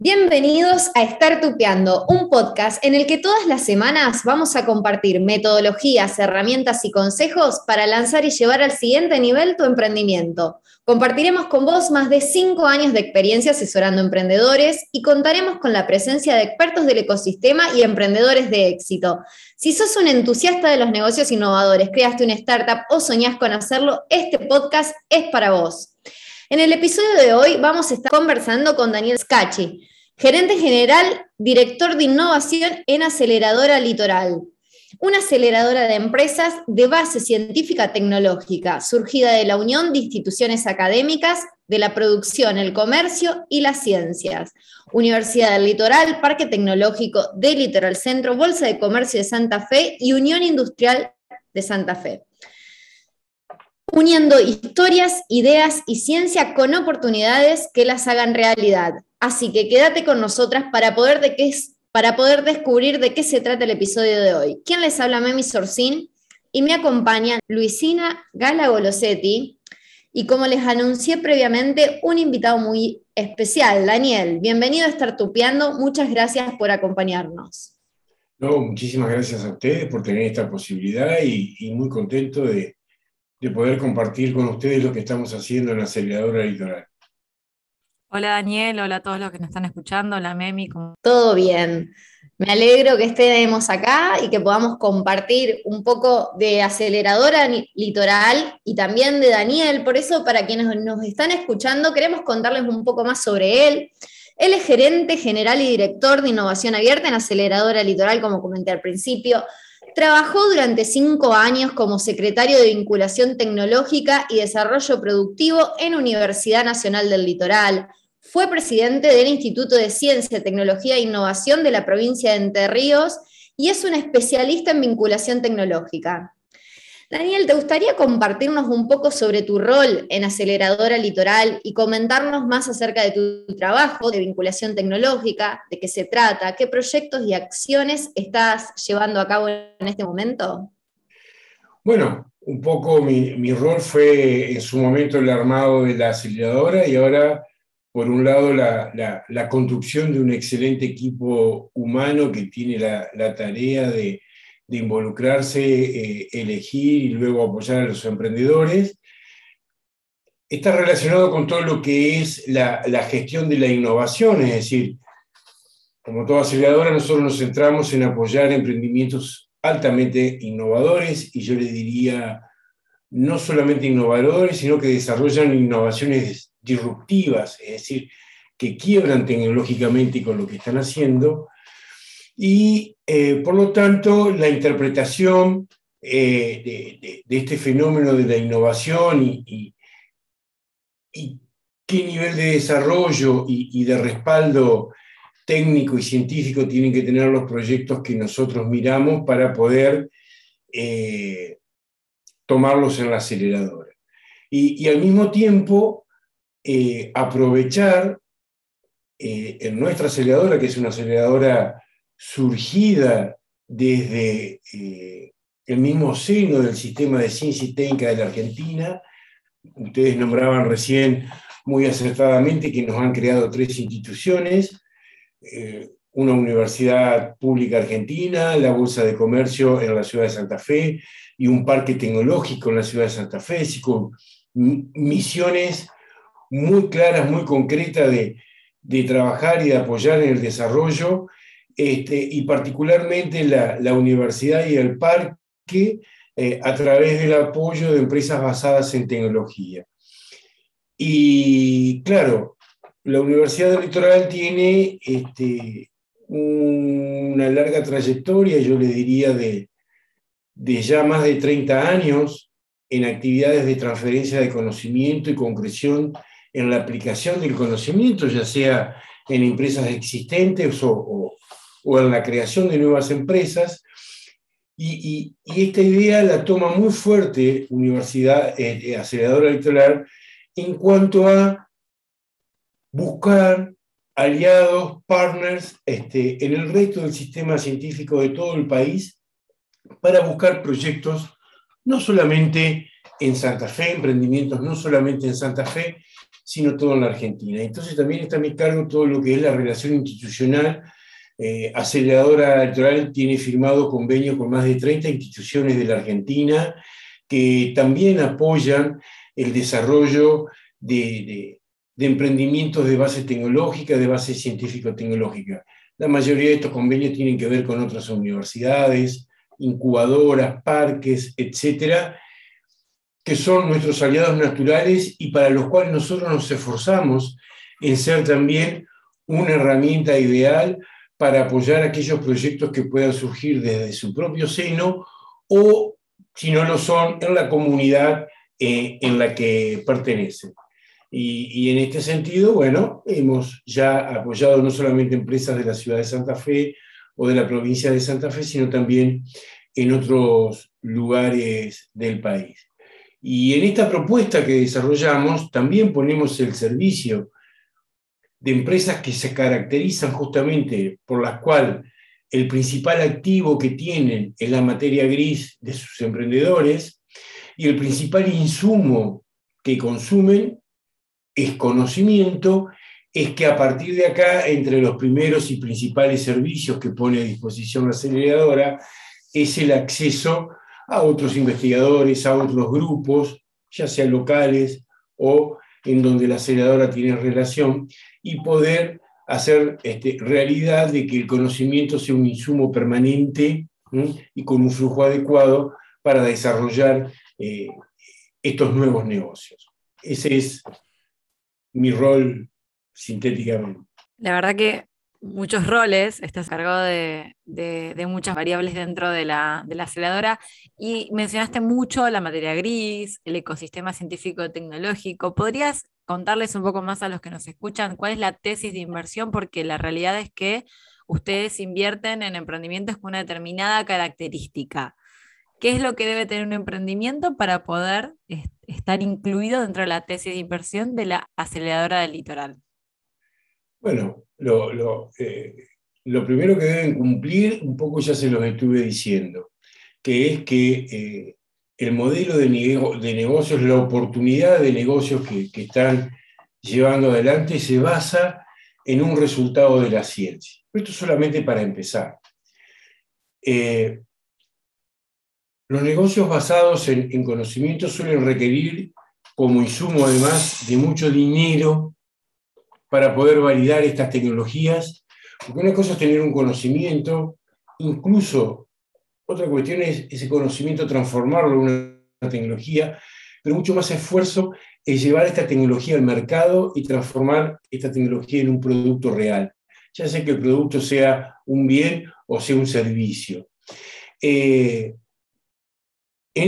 Bienvenidos a Estar Tupiando, un podcast en el que todas las semanas vamos a compartir metodologías, herramientas y consejos para lanzar y llevar al siguiente nivel tu emprendimiento. Compartiremos con vos más de 5 años de experiencia asesorando emprendedores y contaremos con la presencia de expertos del ecosistema y emprendedores de éxito. Si sos un entusiasta de los negocios innovadores, creaste una startup o soñás con hacerlo, este podcast es para vos. En el episodio de hoy vamos a estar conversando con Daniel Scacchi, gerente general, director de innovación en Aceleradora Litoral, una aceleradora de empresas de base científica tecnológica, surgida de la unión de instituciones académicas de la producción, el comercio y las ciencias. Universidad del Litoral, Parque Tecnológico de Litoral Centro, Bolsa de Comercio de Santa Fe y Unión Industrial de Santa Fe. Uniendo historias, ideas y ciencia con oportunidades que las hagan realidad. Así que quédate con nosotras para poder descubrir de qué se trata el episodio de hoy. ¿Quién les habla? Memi Sorcín, y me acompañan Luisina Gala Golosetti, y como les anuncié previamente, un invitado muy especial, Daniel. Bienvenido a Estar Tupiando, muchas gracias por acompañarnos. No, muchísimas gracias a ustedes por tener esta posibilidad y muy contento de poder compartir con ustedes lo que estamos haciendo en la Aceleradora Litoral. Hola Daniel, hola a todos los que nos están escuchando, hola Memi. Todo bien, me alegro que estemos acá y que podamos compartir un poco de Aceleradora Litoral y también de Daniel. Por eso, para quienes nos están escuchando, queremos contarles un poco más sobre él. Él es gerente general y director de Innovación Abierta en Aceleradora Litoral, como comenté al principio. Trabajó durante 5 años como secretario de Vinculación Tecnológica y Desarrollo Productivo en Universidad Nacional del Litoral. Fue presidente del Instituto de Ciencia, Tecnología e Innovación de la provincia de Entre Ríos y es un especialista en vinculación tecnológica. Daniel, ¿te gustaría compartirnos un poco sobre tu rol en Aceleradora Litoral y comentarnos más acerca de tu trabajo de vinculación tecnológica, de qué se trata, qué proyectos y acciones estás llevando a cabo en este momento? Bueno, un poco mi rol fue en su momento el armado de la aceleradora y ahora, por un lado, la conducción de un excelente equipo humano que tiene la tarea de involucrarse, elegir y luego apoyar a los emprendedores. Está relacionado con todo lo que es la gestión de la innovación, es decir, como toda aceleradora nosotros nos centramos en apoyar emprendimientos altamente innovadores, y yo le diría no solamente innovadores, sino que desarrollan innovaciones disruptivas, es decir, que quiebran tecnológicamente con lo que están haciendo. Y por lo tanto, la interpretación de este fenómeno de la innovación y qué nivel de desarrollo y de respaldo técnico y científico tienen que tener los proyectos que nosotros miramos para poder tomarlos en la aceleradora. Y al mismo tiempo, aprovechar en nuestra aceleradora, que es una aceleradora surgida desde el mismo seno del sistema de ciencia y técnica de la Argentina. Ustedes nombraban recién muy acertadamente que nos han creado 3 instituciones, una universidad pública argentina, la Bolsa de Comercio en la ciudad de Santa Fe y un parque tecnológico en la ciudad de Santa Fe, así con misiones muy claras, muy concretas de trabajar y de apoyar en el desarrollo. Y particularmente la universidad y el parque a través del apoyo de empresas basadas en tecnología. Y claro, la Universidad del Litoral tiene una larga trayectoria, yo le diría de ya más de 30 años, en actividades de transferencia de conocimiento y concreción en la aplicación del conocimiento, ya sea en empresas existentes o en la creación de nuevas empresas, y esta idea la toma muy fuerte Universidad Aceleradora Litoral en cuanto a buscar aliados, partners, en el resto del sistema científico de todo el país para buscar proyectos no solamente en Santa Fe, emprendimientos no solamente en Santa Fe, sino toda la Argentina. Entonces también está a mi cargo todo lo que es la relación institucional. Aceleradora Litoral tiene firmado convenios con más de 30 instituciones de la Argentina que también apoyan el desarrollo de emprendimientos de base tecnológica, de base científico-tecnológica. La mayoría de estos convenios tienen que ver con otras universidades, incubadoras, parques, etcétera, que son nuestros aliados naturales y para los cuales nosotros nos esforzamos en ser también una herramienta ideal para apoyar aquellos proyectos que puedan surgir desde su propio seno o, si no lo son, en la comunidad en la que pertenecen. Y en este sentido, bueno, hemos ya apoyado no solamente empresas de la ciudad de Santa Fe o de la provincia de Santa Fe, sino también en otros lugares del país. Y en esta propuesta que desarrollamos también ponemos el servicio de empresas que se caracterizan justamente por las cuales el principal activo que tienen es la materia gris de sus emprendedores y el principal insumo que consumen es conocimiento, es que a partir de acá, entre los primeros y principales servicios que pone a disposición la aceleradora, es el acceso a otros investigadores, a otros grupos, ya sea locales o en donde la aceleradora tiene relación, y poder hacer realidad de que el conocimiento sea un insumo permanente y con un flujo adecuado para desarrollar estos nuevos negocios. Ese es mi rol sintéticamente. La verdad que muchos roles, estás cargado de muchas variables dentro de la aceleradora y mencionaste mucho la materia gris, el ecosistema científico-tecnológico. ¿Podrías contarles un poco más a los que nos escuchan cuál es la tesis de inversión? Porque la realidad es que ustedes invierten en emprendimientos con una determinada característica. ¿Qué es lo que debe tener un emprendimiento para poder estar incluido dentro de la tesis de inversión de la aceleradora del litoral? Bueno, lo primero que deben cumplir, un poco ya se los estuve diciendo, que es que el modelo de negocios, la oportunidad de negocios que están llevando adelante se basa en un resultado de la ciencia. Esto solamente para empezar. Los negocios basados en conocimiento suelen requerir, como insumo además, de mucho dinero para poder validar estas tecnologías, porque una cosa es tener un conocimiento, incluso otra cuestión es ese conocimiento transformarlo en una tecnología, pero mucho más esfuerzo es llevar esta tecnología al mercado y transformar esta tecnología en un producto real, ya sea que el producto sea un bien o sea un servicio. En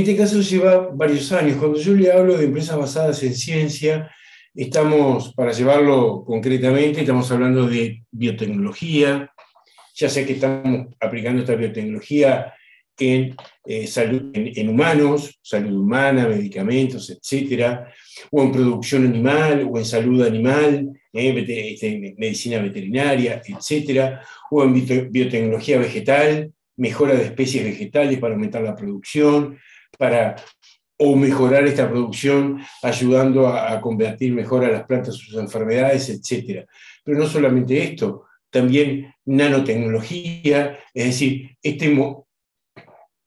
este caso lleva varios años. Cuando yo le hablo de empresas basadas en ciencia, estamos, para llevarlo concretamente, estamos hablando de biotecnología, ya sea que estamos aplicando esta biotecnología en, salud, en humanos, salud humana, medicamentos, etc., o en producción animal, o en salud animal, medicina veterinaria, etc., o en biotecnología vegetal, mejora de especies vegetales para aumentar la producción, o mejorar esta producción ayudando a combatir mejor a las plantas sus enfermedades, etc. Pero no solamente esto, también nanotecnología, es decir, este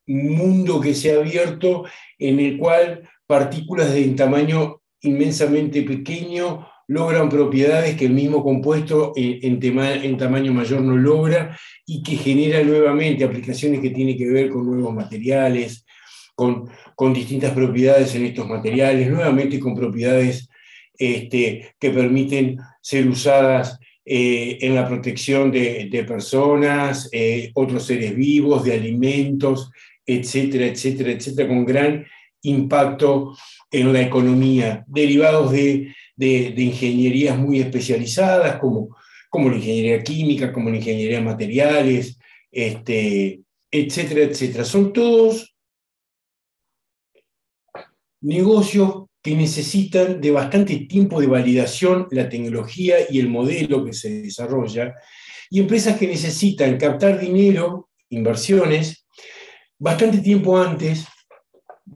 mundo que se ha abierto en el cual partículas de tamaño inmensamente pequeño logran propiedades que el mismo compuesto en tamaño mayor no logra y que genera nuevamente aplicaciones que tienen que ver con nuevos materiales, con distintas propiedades en estos materiales, nuevamente con propiedades que permiten ser usadas en la protección de personas, otros seres vivos, de alimentos, etcétera, etcétera, etcétera, con gran impacto en la economía, derivados de ingenierías muy especializadas, como la ingeniería química, como la ingeniería de materiales, etcétera, etcétera. Son todos negocios que necesitan de bastante tiempo de validación la tecnología y el modelo que se desarrolla, y empresas que necesitan captar dinero, inversiones, bastante tiempo antes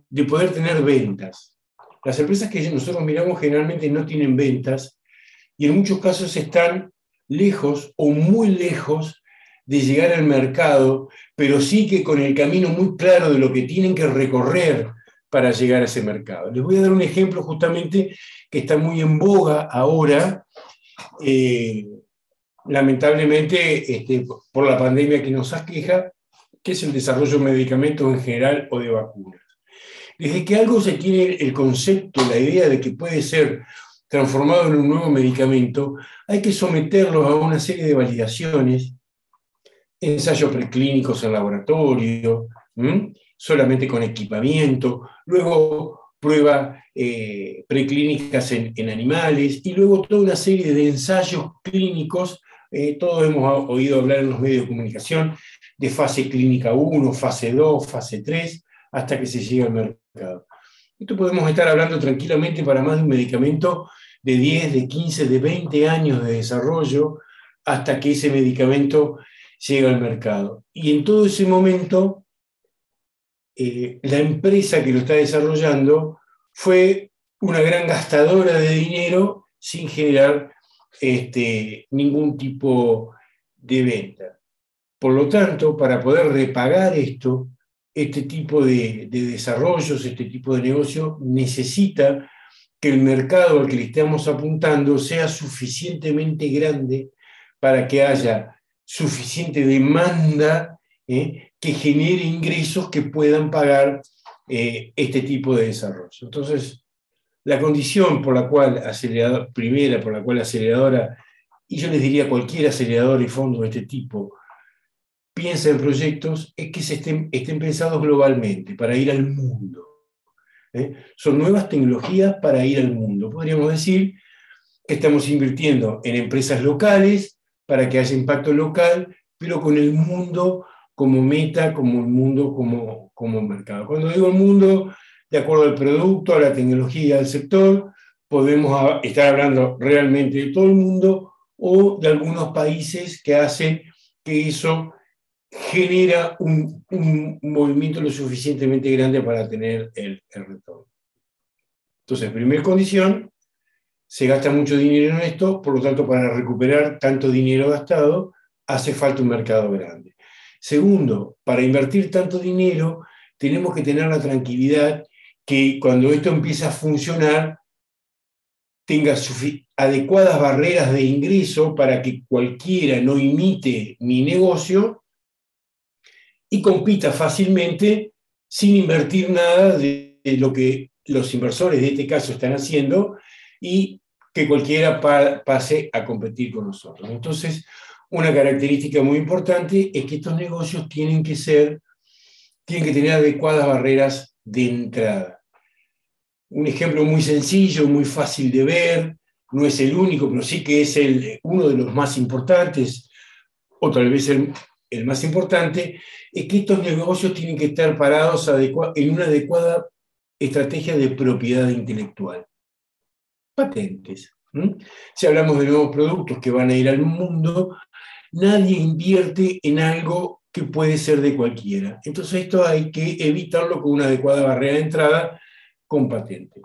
de poder tener ventas. Las empresas que nosotros miramos generalmente no tienen ventas y en muchos casos están lejos o muy lejos de llegar al mercado, pero sí que con el camino muy claro de lo que tienen que recorrer para llegar a ese mercado. Les voy a dar un ejemplo justamente que está muy en boga ahora, lamentablemente por la pandemia que nos aqueja, que es el desarrollo de medicamentos en general o de vacunas. Desde que algo se tiene el concepto, la idea de que puede ser transformado en un nuevo medicamento, hay que someterlo a una serie de validaciones, ensayos preclínicos en laboratorio, solamente con equipamiento, luego pruebas preclínicas en animales, y luego toda una serie de ensayos clínicos, todos hemos oído hablar en los medios de comunicación, de fase clínica 1, fase 2, fase 3, hasta que se llegue al mercado. Esto podemos estar hablando tranquilamente para más de un medicamento de 10, de 15, de 20 años de desarrollo, hasta que ese medicamento llega al mercado. Y en todo ese momento, la empresa que lo está desarrollando fue una gran gastadora de dinero sin generar ningún tipo de venta. Por lo tanto, para poder repagar esto, este tipo de desarrollos, este tipo de negocio, necesita que el mercado al que le estamos apuntando sea suficientemente grande para que haya suficiente demanda que genere ingresos que puedan pagar este tipo de desarrollo. Entonces, la condición por la cual aceleradora, primera por la cual aceleradora, y yo les diría cualquier acelerador y fondo de este tipo, piensa en proyectos, es que estén pensados globalmente, para ir al mundo. Son nuevas tecnologías para ir al mundo. Podríamos decir que estamos invirtiendo en empresas locales para que haya impacto local, pero con el mundo como meta, como el mundo como mercado. Cuando digo el mundo, de acuerdo al producto, a la tecnología, al sector, podemos estar hablando realmente de todo el mundo o de algunos países que hacen que eso genera un movimiento lo suficientemente grande para tener el retorno. Entonces, primera condición, se gasta mucho dinero en esto, por lo tanto, para recuperar tanto dinero gastado, hace falta un mercado grande. Segundo, para invertir tanto dinero, tenemos que tener la tranquilidad que cuando esto empieza a funcionar, tenga adecuadas barreras de ingreso para que cualquiera no imite mi negocio y compita fácilmente sin invertir nada de lo que los inversores de este caso están haciendo y que cualquiera pase a competir con nosotros. Entonces, una característica muy importante es que estos negocios tienen que tener adecuadas barreras de entrada. Un ejemplo muy sencillo, muy fácil de ver, no es el único, pero sí que es uno de los más importantes, o tal vez el más importante, es que estos negocios tienen que estar parados en una adecuada estrategia de propiedad intelectual. Patentes. Si hablamos de nuevos productos que van a ir al mundo, nadie invierte en algo que puede ser de cualquiera. Entonces esto hay que evitarlo con una adecuada barrera de entrada con patentes.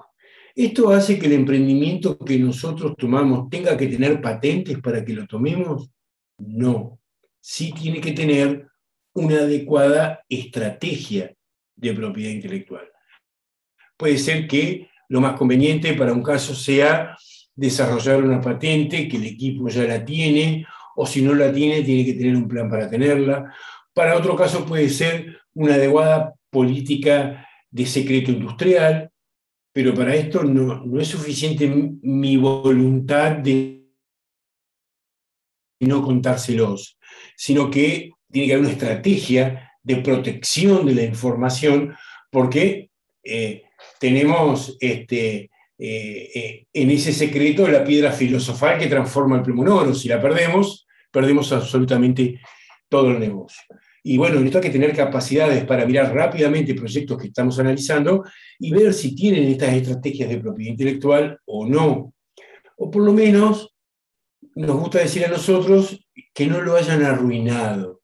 Esto hace que el emprendimiento que nosotros tomamos tenga que tener patentes para que lo tomemos. No. Sí tiene que tener una adecuada estrategia de propiedad intelectual. Puede ser que lo más conveniente para un caso sea desarrollar una patente que el equipo ya la tiene, o si no la tiene, tiene que tener un plan para tenerla. Para otro caso puede ser una adecuada política de secreto industrial, pero para esto no es suficiente mi voluntad de no contárselos, sino que tiene que haber una estrategia de protección de la información, porque tenemos en ese secreto la piedra filosofal que transforma el plumón oro. Si la perdemos, perdemos absolutamente todo el negocio. Y bueno, esto hay que tener capacidades para mirar rápidamente proyectos que estamos analizando y ver si tienen estas estrategias de propiedad intelectual o no. O por lo menos nos gusta decir a nosotros que no lo hayan arruinado,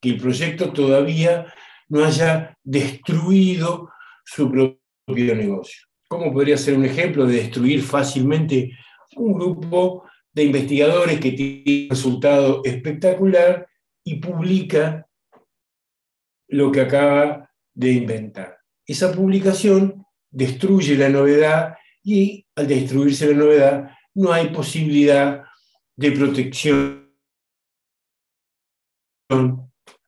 que el proyecto todavía no haya destruido su propio negocio. ¿Cómo podría ser un ejemplo de destruir fácilmente un grupo de investigadores que tiene un resultado espectacular y publica lo que acaba de inventar? Esa publicación destruye la novedad y al destruirse la novedad no hay posibilidad de protección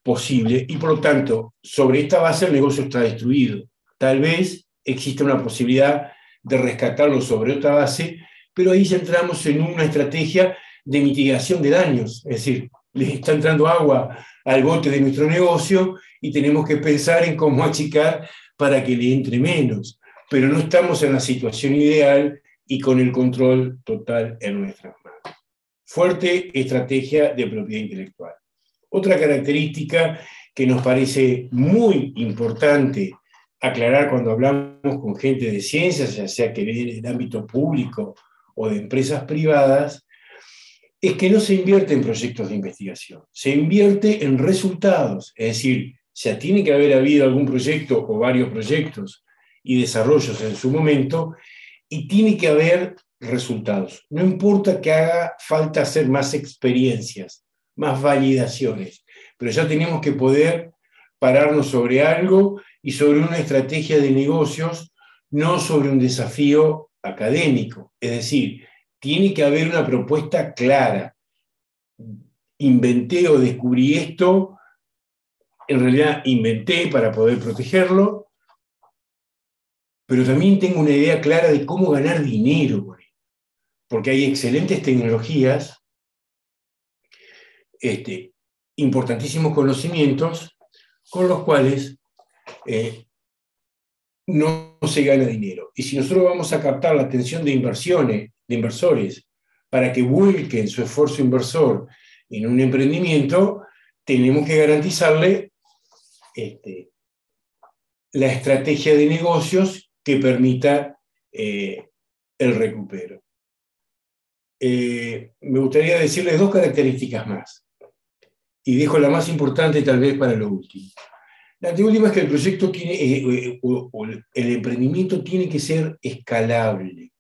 posible y por lo tanto sobre esta base el negocio está destruido. Tal vez existe una posibilidad de rescatarlo sobre otra base, pero ahí ya entramos en una estrategia de mitigación de daños, es decir, le está entrando agua al bote de nuestro negocio y tenemos que pensar en cómo achicar para que le entre menos, pero no estamos en la situación ideal y con el control total en nuestras manos. Fuerte estrategia de propiedad intelectual. Otra característica que nos parece muy importante aclarar cuando hablamos con gente de ciencias, ya sea que viene del ámbito público o de empresas privadas, es que no se invierte en proyectos de investigación, se invierte en resultados, es decir, ya tiene que haber habido algún proyecto o varios proyectos y desarrollos en su momento, y tiene que haber resultados. No importa que haga falta hacer más experiencias, más validaciones, pero ya tenemos que poder pararnos sobre algo y sobre una estrategia de negocios, no sobre un desafío académico. Es decir, tiene que haber una propuesta clara. Inventé o descubrí esto, en realidad inventé para poder protegerlo, pero también tengo una idea clara de cómo ganar dinero, porque hay excelentes tecnologías, importantísimos conocimientos, con los cuales no se gana dinero. Y si nosotros vamos a captar la atención de inversores para que vuelquen su esfuerzo inversor en un emprendimiento, tenemos que garantizarle la estrategia de negocios que permita el recupero. Me gustaría decirles dos características más, y dejo la más importante tal vez para lo último. La anteúltima es que el proyecto tiene, o el emprendimiento tiene que ser escalable.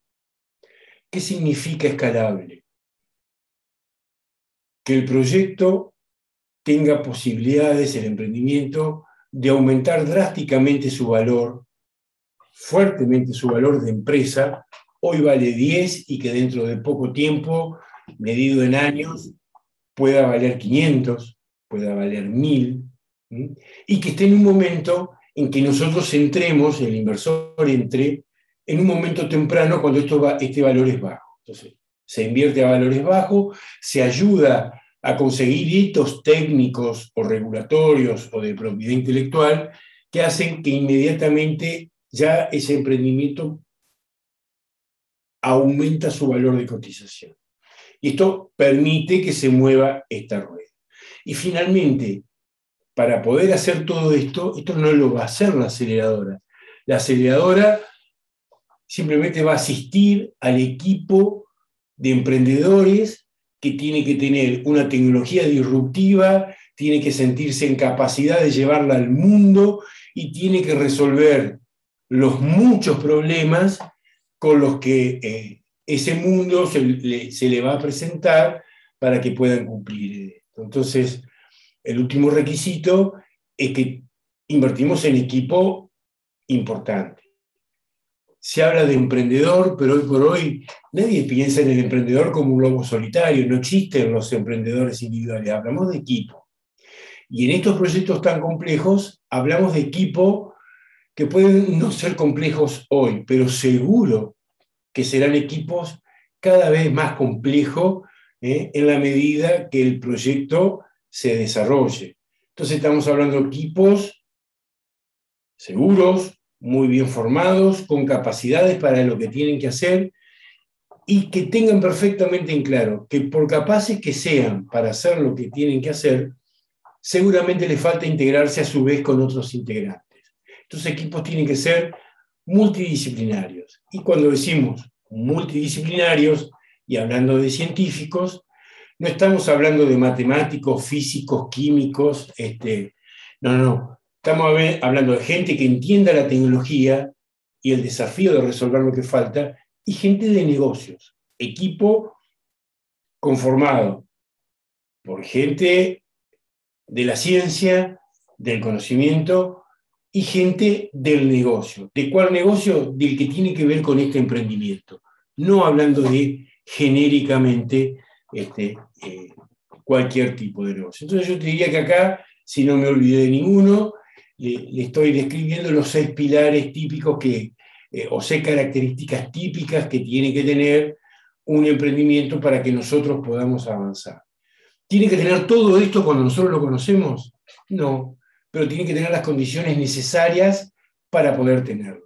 ¿Qué significa escalable? Que el proyecto tenga posibilidades, el emprendimiento, de aumentar drásticamente su valor, fuertemente su valor de empresa. Hoy vale 10 y que dentro de poco tiempo, medido en años, pueda valer 500, pueda valer 1000, ¿sí? Y que esté en un momento en que nosotros entremos, el inversor entre, en un momento temprano cuando este valor es bajo. Entonces, se invierte a valores bajos, se ayuda a conseguir hitos técnicos o regulatorios o de propiedad intelectual que hacen que inmediatamente ya ese emprendimiento aumenta su valor de cotización. Y esto permite que se mueva esta rueda. Y finalmente, para poder hacer todo esto, esto no lo va a hacer la aceleradora. La aceleradora simplemente va a asistir al equipo de emprendedores que tiene que tener una tecnología disruptiva, tiene que sentirse en capacidad de llevarla al mundo y tiene que resolver los muchos problemas con los que ese mundo se le va a presentar para que puedan cumplir esto. Entonces, el último requisito es que invertimos en equipo importante. Se habla de emprendedor, pero hoy por hoy nadie piensa en el emprendedor como un lobo solitario, no existen los emprendedores individuales, hablamos de equipo. Y en estos proyectos tan complejos hablamos de equipo que pueden no ser complejos hoy, pero seguro que serán equipos cada vez más complejos en la medida que el proyecto se desarrolle. Entonces estamos hablando de equipos seguros, muy bien formados, con capacidades para lo que tienen que hacer y que tengan perfectamente en claro que por capaces que sean para hacer lo que tienen que hacer, seguramente les falta integrarse a su vez con otros integrantes. Estos equipos tienen que ser multidisciplinarios. Y cuando decimos multidisciplinarios, y hablando de científicos, no estamos hablando de matemáticos, físicos, químicos, no, estamos hablando de gente que entienda la tecnología y el desafío de resolver lo que falta, y gente de negocios, equipo conformado por gente de la ciencia, del conocimiento y gente del negocio. ¿De cuál negocio? Del que tiene que ver con este emprendimiento. No hablando de genéricamente cualquier tipo de negocio. Entonces yo te diría que acá, si no me olvidé de ninguno, le estoy describiendo los 6 pilares típicos que, o 6 características típicas que tiene que tener un emprendimiento para que nosotros podamos avanzar. ¿Tiene que tener todo esto cuando nosotros lo conocemos? No, pero tiene que tener las condiciones necesarias para poder tenerlo.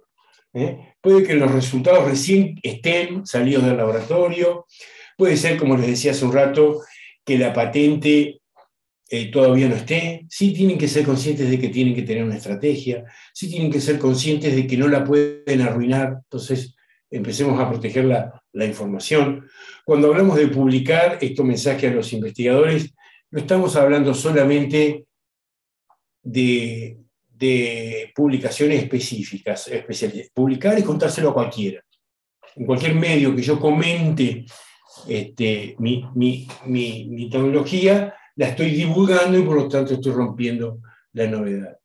Puede que los resultados recién estén salidos del laboratorio, puede ser, como les decía hace un rato, que la patente todavía no esté. Sí tienen que ser conscientes de que tienen que tener una estrategia, sí tienen que ser conscientes de que no la pueden arruinar, entonces empecemos a proteger la información. Cuando hablamos de publicar, este mensaje a los investigadores, no estamos hablando solamente de publicaciones específicas, especiales. Publicar es contárselo a cualquiera. En cualquier medio que yo comente mi tecnología, la estoy divulgando y por lo tanto estoy rompiendo la novedad.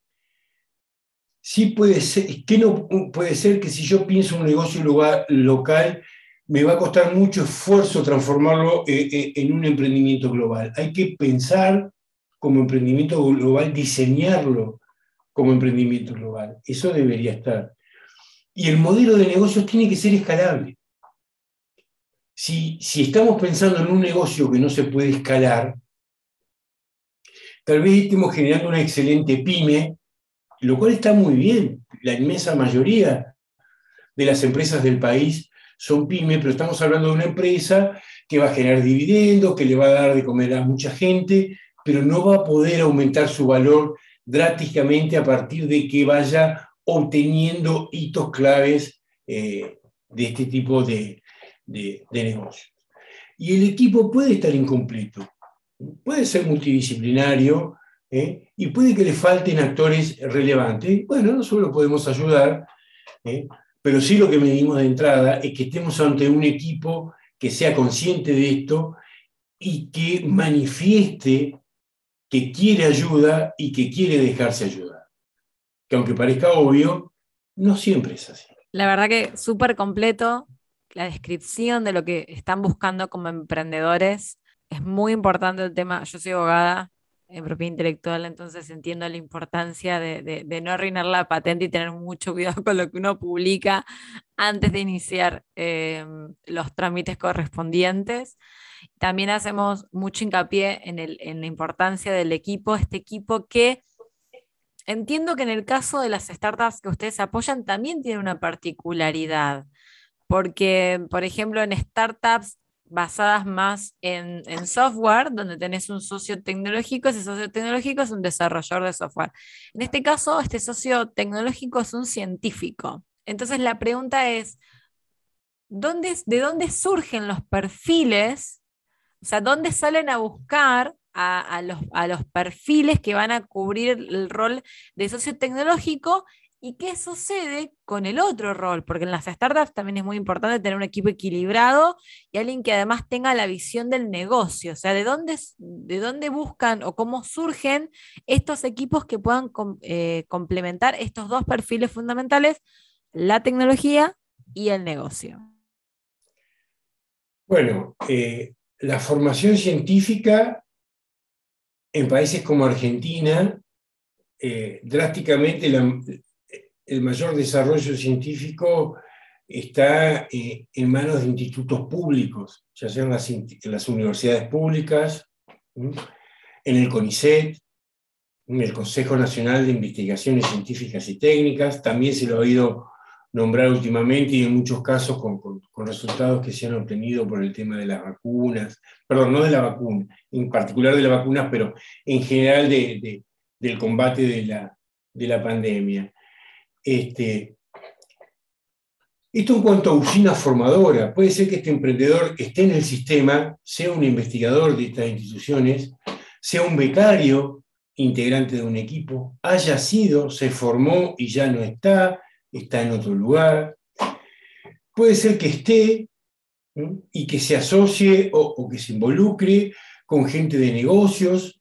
Sí puede ser, que no puede ser que si yo pienso en un negocio local, me va a costar mucho esfuerzo transformarlo en un emprendimiento global. Hay que pensar como emprendimiento global, diseñarlo como emprendimiento global. Eso debería estar. Y el modelo de negocios tiene que ser escalable. Si estamos pensando en un negocio que no se puede escalar, tal vez estemos generando una excelente pyme, lo cual está muy bien. La inmensa mayoría de las empresas del país son pymes, pero estamos hablando de una empresa que va a generar dividendos, que le va a dar de comer a mucha gente, pero no va a poder aumentar su valor drásticamente a partir de que vaya obteniendo hitos claves de este tipo de negocios. Y el equipo puede estar incompleto, puede ser multidisciplinario, y puede que le falten actores relevantes. Bueno, nosotros podemos ayudar, pero sí lo que medimos de entrada es que estemos ante un equipo que sea consciente de esto y que manifieste que quiere ayuda y que quiere dejarse ayudar. Que aunque parezca obvio, no siempre es así. La verdad que súper completo la descripción de lo que están buscando como emprendedores. Es muy importante el tema. Yo soy abogada en propiedad intelectual, entonces entiendo la importancia de no arruinar la patente y tener mucho cuidado con lo que uno publica antes de iniciar los trámites correspondientes. También hacemos mucho hincapié en la importancia del equipo, este equipo que entiendo que en el caso de las startups que ustedes apoyan también tiene una particularidad, porque, por ejemplo, en startups basadas más en software, donde tenés un socio tecnológico, ese socio tecnológico es un desarrollador de software. En este caso, este socio tecnológico es un científico. Entonces la pregunta es, ¿de dónde surgen los perfiles? O sea, ¿dónde salen a buscar a los perfiles que van a cubrir el rol de socio tecnológico? ¿Y qué sucede con el otro rol? Porque en las startups también es muy importante tener un equipo equilibrado y alguien que además tenga la visión del negocio. O sea, ¿de dónde buscan o cómo surgen estos equipos que puedan complementar estos dos perfiles fundamentales, la tecnología y el negocio? Bueno, la formación científica en países como Argentina, drásticamente el mayor desarrollo científico está en manos de institutos públicos, ya sean las universidades públicas, en el CONICET, en el Consejo Nacional de Investigaciones Científicas y Técnicas, también se lo ha ido nombrar últimamente y en muchos casos con resultados que se han obtenido por el tema de las vacunas, perdón, no de la vacuna, en particular de las vacunas, pero en general del combate de la pandemia. Esto en cuanto a usina formadora, puede ser que este emprendedor esté en el sistema, sea un investigador de estas instituciones, sea un becario integrante de un equipo, haya sido, se formó y ya no está, está en otro lugar. Puede ser que esté y que se asocie o que se involucre con gente de negocios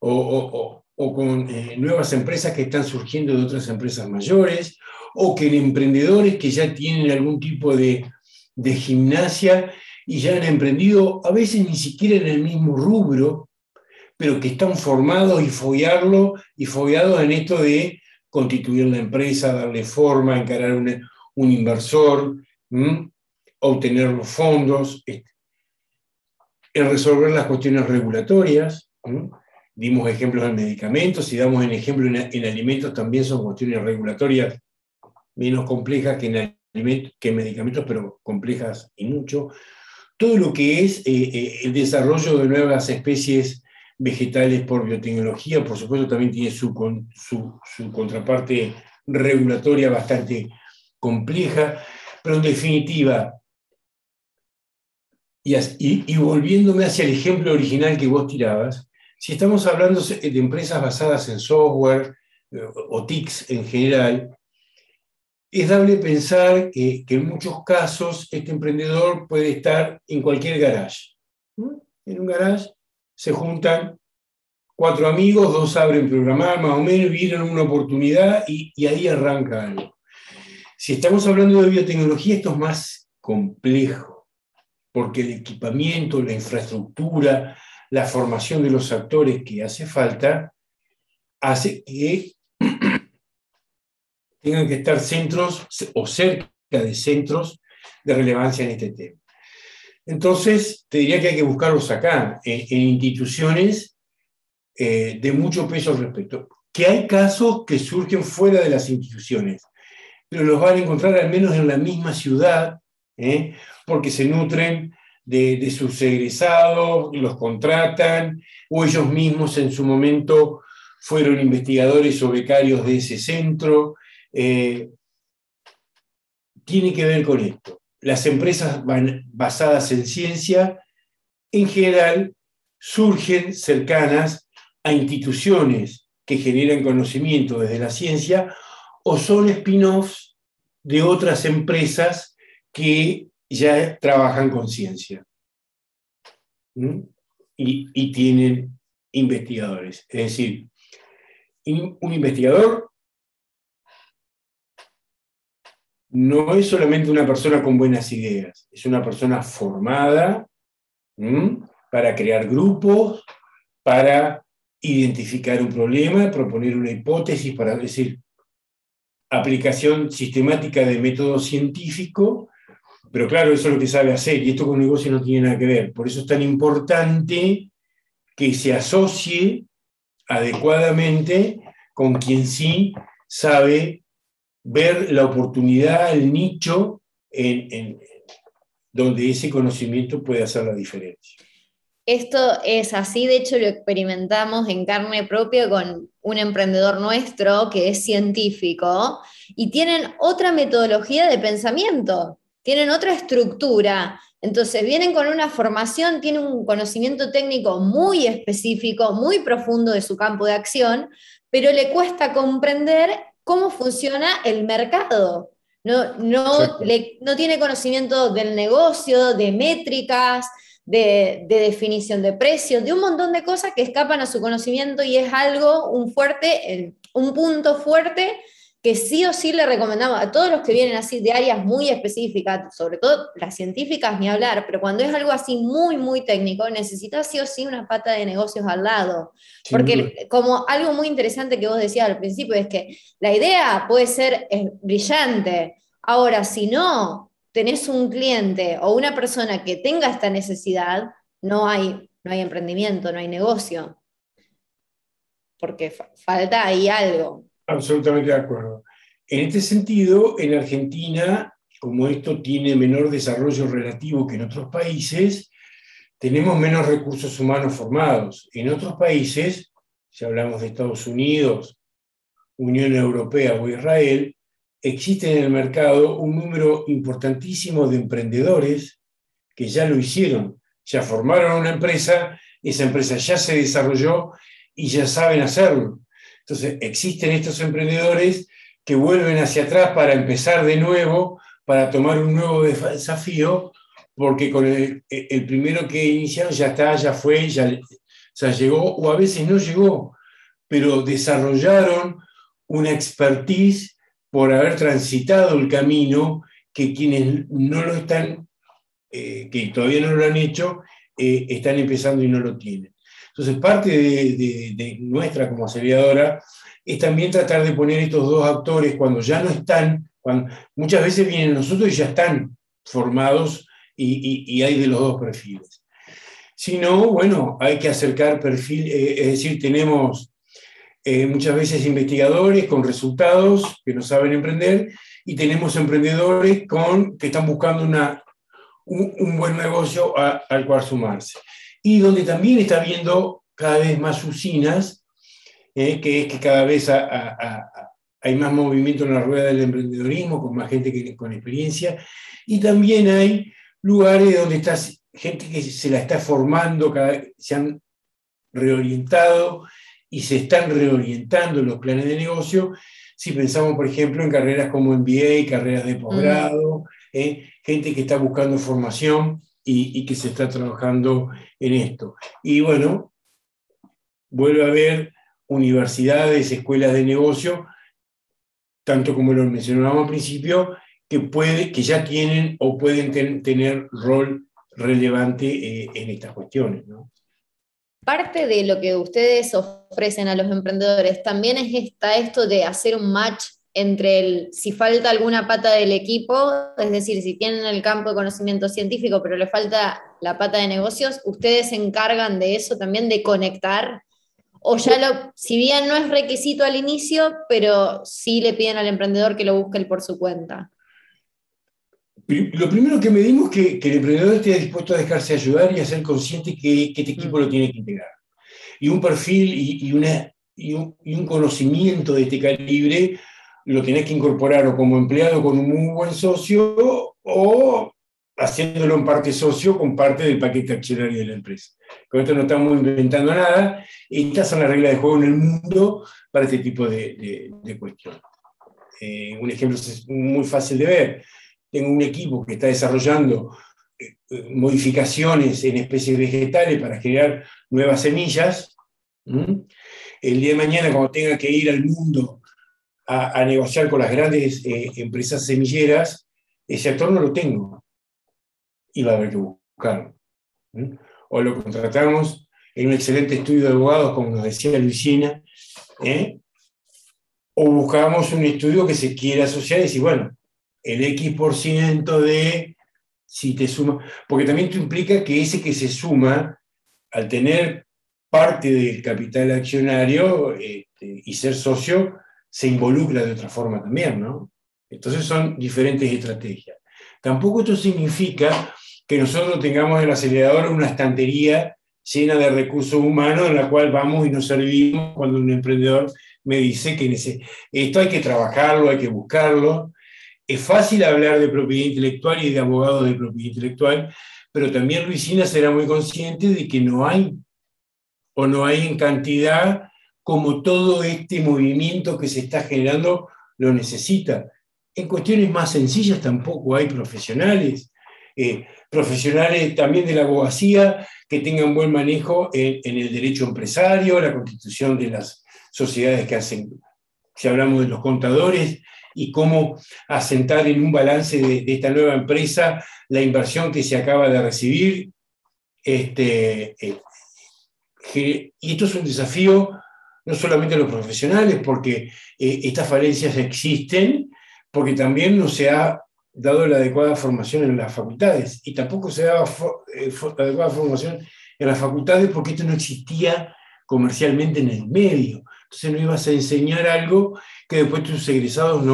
o con nuevas empresas que están surgiendo de otras empresas mayores, o que emprendedores que ya tienen algún tipo de gimnasia y ya han emprendido, a veces ni siquiera en el mismo rubro, pero que están formados y fogueados en esto de constituir la empresa, darle forma, encarar un inversor, obtener los fondos, en resolver las cuestiones regulatorias. Dimos ejemplos en medicamentos, y damos en ejemplo en alimentos, también son cuestiones regulatorias menos complejas que en medicamentos, pero complejas y mucho. Todo lo que es el desarrollo de nuevas especies vegetales por biotecnología, por supuesto, también tiene su contraparte regulatoria bastante compleja, pero en definitiva, y volviéndome hacia el ejemplo original que vos tirabas, si estamos hablando de empresas basadas en software o TICs en general, es dable pensar que en muchos casos este emprendedor puede estar en cualquier garage. En un garage se juntan 4 amigos, 2 saben programar más o menos, vieron una oportunidad y ahí arranca algo. Si estamos hablando de biotecnología, esto es más complejo, porque el equipamiento, la infraestructura, la formación de los actores que hace falta, hace que tengan que estar centros o cerca de centros de relevancia en este tema. Entonces, te diría que hay que buscarlos acá, en instituciones de mucho peso al respecto. Que hay casos que surgen fuera de las instituciones, pero los van a encontrar al menos en la misma ciudad, porque se nutren de sus egresados, los contratan, o ellos mismos en su momento fueron investigadores o becarios de ese centro. Tiene que ver con esto. Las empresas basadas en ciencia, en general, surgen cercanas a instituciones que generan conocimiento desde la ciencia, o son spin-offs de otras empresas que ya trabajan con ciencia. Y tienen investigadores. Es decir, un investigador no es solamente una persona con buenas ideas, es una persona formada para crear grupos, para identificar un problema, proponer una hipótesis, para decir, aplicación sistemática de método científico, pero claro, eso es lo que sabe hacer, y esto con negocio no tiene nada que ver. Por eso es tan importante que se asocie adecuadamente con quien sí sabe ver la oportunidad, el nicho, en donde ese conocimiento puede hacer la diferencia. Esto es así, de hecho lo experimentamos en carne propia con un emprendedor nuestro que es científico, y tienen otra metodología de pensamiento, tienen otra estructura. Entonces vienen con una formación, tienen un conocimiento técnico muy específico, muy profundo de su campo de acción, pero le cuesta comprender cómo funciona el mercado. No tiene conocimiento del negocio, de métricas, de definición de precios, de un montón de cosas que escapan a su conocimiento, y es algo, un punto fuerte que sí o sí le recomendamos a todos los que vienen así de áreas muy específicas, sobre todo las científicas, ni hablar, pero cuando es algo así muy, muy técnico, necesitas sí o sí una pata de negocios al lado. Porque como algo muy interesante que vos decías al principio, es que la idea puede ser brillante. Ahora, si no tenés un cliente o una persona que tenga esta necesidad, no hay emprendimiento, no hay negocio. Porque falta ahí algo. Absolutamente de acuerdo. En este sentido, en Argentina, como esto tiene menor desarrollo relativo que en otros países, tenemos menos recursos humanos formados. En otros países, si hablamos de Estados Unidos, Unión Europea o Israel, existe en el mercado un número importantísimo de emprendedores que ya lo hicieron, ya formaron una empresa, esa empresa ya se desarrolló y ya saben hacerlo. Entonces, existen estos emprendedores que vuelven hacia atrás para empezar de nuevo, para tomar un nuevo desafío, porque con el primero que iniciaron ya está, ya fue, ya llegó, o a veces no llegó, pero desarrollaron una expertise por haber transitado el camino que quienes no lo están, que todavía no lo han hecho, están empezando y no lo tienen. Entonces, parte de nuestra como aceleradora es también tratar de poner estos dos actores cuando ya no están, cuando muchas veces vienen nosotros y ya están formados y hay de los dos perfiles. Si no, bueno, hay que acercar perfil, es decir, tenemos muchas veces investigadores con resultados que no saben emprender y tenemos emprendedores que están buscando un buen negocio al cual sumarse. Y donde también está habiendo cada vez más usinas, que es que cada vez hay más movimiento en la rueda del emprendedorismo, con más gente con experiencia, y también hay lugares donde está gente que se la está formando, se han reorientado y se están reorientando los planes de negocio, si pensamos, por ejemplo, en carreras como MBA, carreras de posgrado, gente que está buscando formación, y que se está trabajando en esto. Y bueno, vuelve a haber universidades, escuelas de negocio, tanto como lo mencionábamos al principio, que ya tienen o pueden tener rol relevante en estas cuestiones, ¿no? Parte de lo que ustedes ofrecen a los emprendedores también está esto de hacer un match entre si falta alguna pata del equipo, es decir, si tienen el campo de conocimiento científico, pero le falta la pata de negocios, ¿ustedes se encargan de eso también, de conectar? O ya si bien no es requisito al inicio, pero sí le piden al emprendedor que lo busque por su cuenta. Lo primero que medimos es que el emprendedor esté dispuesto a dejarse ayudar y a ser consciente que este equipo lo tiene que integrar. Y un perfil y un conocimiento de este calibre lo tenés que incorporar o como empleado con un muy buen socio o haciéndolo en parte socio con parte del paquete accionario de la empresa. Con esto no estamos inventando nada. Estas son las reglas de juego en el mundo para este tipo de cuestiones. Un ejemplo muy fácil de ver. Tengo un equipo que está desarrollando modificaciones en especies vegetales para generar nuevas semillas. El día de mañana, cuando tenga que ir al mundo a negociar con las grandes empresas semilleras, ese actor no lo tengo. Y va a haber que buscarlo. O lo contratamos en un excelente estudio de abogados, como nos decía Luisina, o buscamos un estudio que se quiera asociar y decir, bueno, el X% de, si te suma, porque también te implica que ese que se suma, al tener parte del capital accionario y ser socio, se involucra de otra forma también, ¿no? Entonces son diferentes estrategias. Tampoco esto significa que nosotros tengamos en la aceleradora una estantería llena de recursos humanos en la cual vamos y nos servimos cuando un emprendedor me dice que esto hay que trabajarlo, hay que buscarlo. Es fácil hablar de propiedad intelectual y de abogados de propiedad intelectual, pero también Luisina será muy consciente de que no hay en cantidad como todo este movimiento que se está generando lo necesita. En cuestiones más sencillas tampoco hay profesionales, también de la abogacía que tengan buen manejo en el derecho empresario, la constitución de las sociedades que hacen, si hablamos de los contadores, y cómo asentar en un balance de esta nueva empresa la inversión que se acaba de recibir. Y esto es un desafío no solamente a los profesionales, porque estas falencias existen, porque también no se ha dado la adecuada formación en las facultades, y tampoco se daba la adecuada formación en las facultades porque esto no existía comercialmente en el medio. Entonces no ibas a enseñar algo que después tus egresados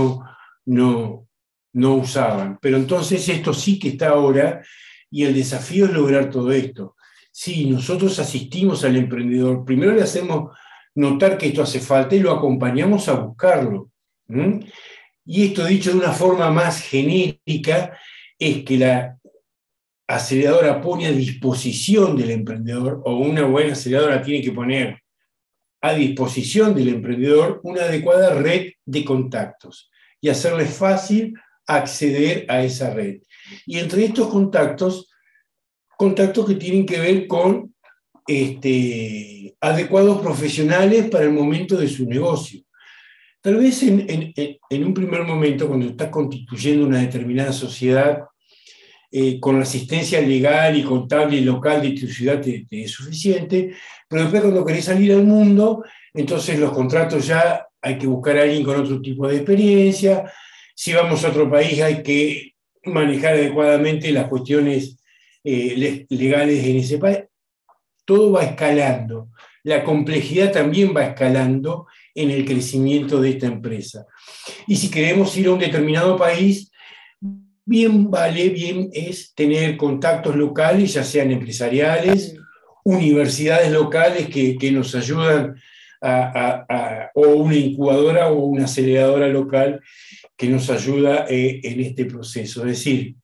no usaban. Pero entonces esto sí que está ahora, y el desafío es lograr todo esto. Sí, nosotros asistimos al emprendedor, primero le hacemos notar que esto hace falta y lo acompañamos a buscarlo. Y esto dicho de una forma más genérica, es que la aceleradora pone a disposición del emprendedor, o una buena aceleradora tiene que poner a disposición del emprendedor una adecuada red de contactos y hacerles fácil acceder a esa red. Y entre estos contactos, contactos que tienen que ver con adecuados profesionales para el momento de su negocio. Tal vez en un primer momento, cuando estás constituyendo una determinada sociedad, con la asistencia legal y contable y local de tu ciudad te es suficiente, pero después cuando querés salir al mundo, entonces los contratos ya hay que buscar a alguien con otro tipo de experiencia. Si vamos a otro país hay que manejar adecuadamente las cuestiones legales en ese país. Todo va escalando. La complejidad también va escalando en el crecimiento de esta empresa. Y si queremos ir a un determinado país, bien es tener contactos locales, ya sean empresariales, universidades locales que nos ayudan, o una incubadora o una aceleradora local que nos ayuda en este proceso. Es decir,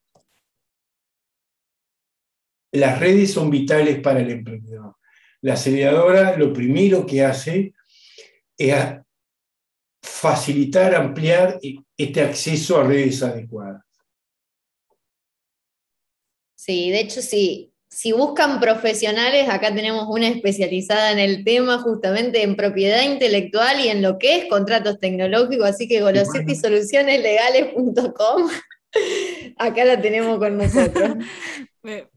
las redes son vitales para el emprendedor. La aceleradora lo primero que hace es facilitar, ampliar este acceso a redes adecuadas. Sí, de hecho, si buscan profesionales, acá tenemos una especializada en el tema, justamente en propiedad intelectual y en lo que es contratos tecnológicos, así que Golosetti solucioneslegales.com, acá la tenemos con nosotros.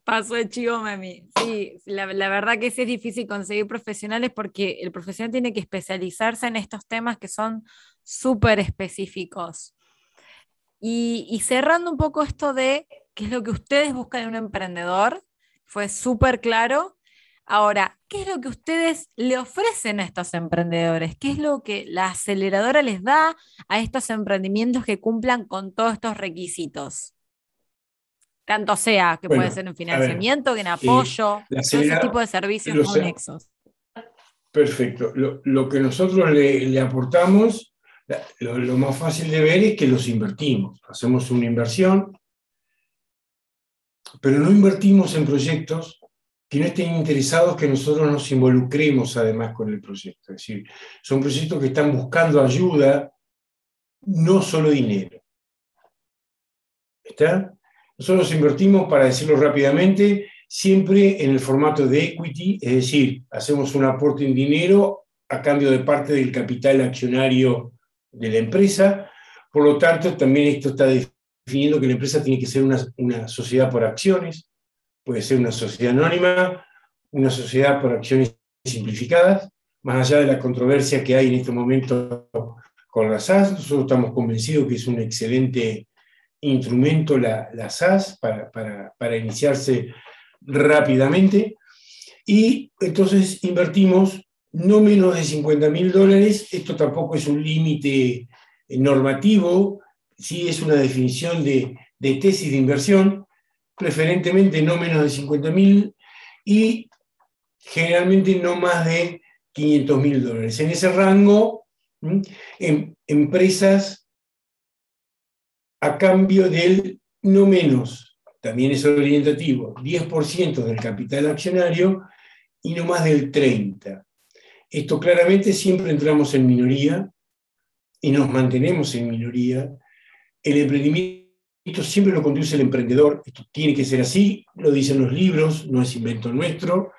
Paso de chivo, Memi. Sí, la verdad que sí es difícil conseguir profesionales porque el profesional tiene que especializarse en estos temas que son súper específicos. Y cerrando un poco esto de qué es lo que ustedes buscan en un emprendedor, fue súper claro. Ahora, ¿qué es lo que ustedes le ofrecen a estos emprendedores? ¿Qué es lo que la aceleradora les da a estos emprendimientos que cumplan con todos estos requisitos? Tanto sea que puede ser en financiamiento, que en apoyo, ese tipo de servicios conexos. Perfecto. Lo que nosotros le aportamos, lo más fácil de ver es que los invertimos. Hacemos una inversión, pero no invertimos en proyectos que no estén interesados que nosotros nos involucremos además con el proyecto. Es decir, son proyectos que están buscando ayuda, no solo dinero. ¿Está? Nosotros invertimos, para decirlo rápidamente, siempre en el formato de equity, es decir, hacemos un aporte en dinero a cambio de parte del capital accionario de la empresa. Por lo tanto, también esto está definiendo que la empresa tiene que ser una sociedad por acciones, puede ser una sociedad anónima, una sociedad por acciones simplificadas, más allá de la controversia que hay en este momento con la SAS. Nosotros estamos convencidos que es un excelente instrumento la SAS para iniciarse rápidamente, y entonces invertimos no menos de $50.000, esto tampoco es un límite normativo, sí es una definición de tesis de inversión, preferentemente no menos de $50.000 y generalmente no más de $500.000. En ese rango, en empresas a cambio del no menos, también es orientativo, 10% del capital accionario y no más del 30%. Esto claramente siempre entramos en minoría y nos mantenemos en minoría. El emprendimiento esto siempre lo conduce el emprendedor, esto tiene que ser así, lo dicen los libros, no es invento nuestro,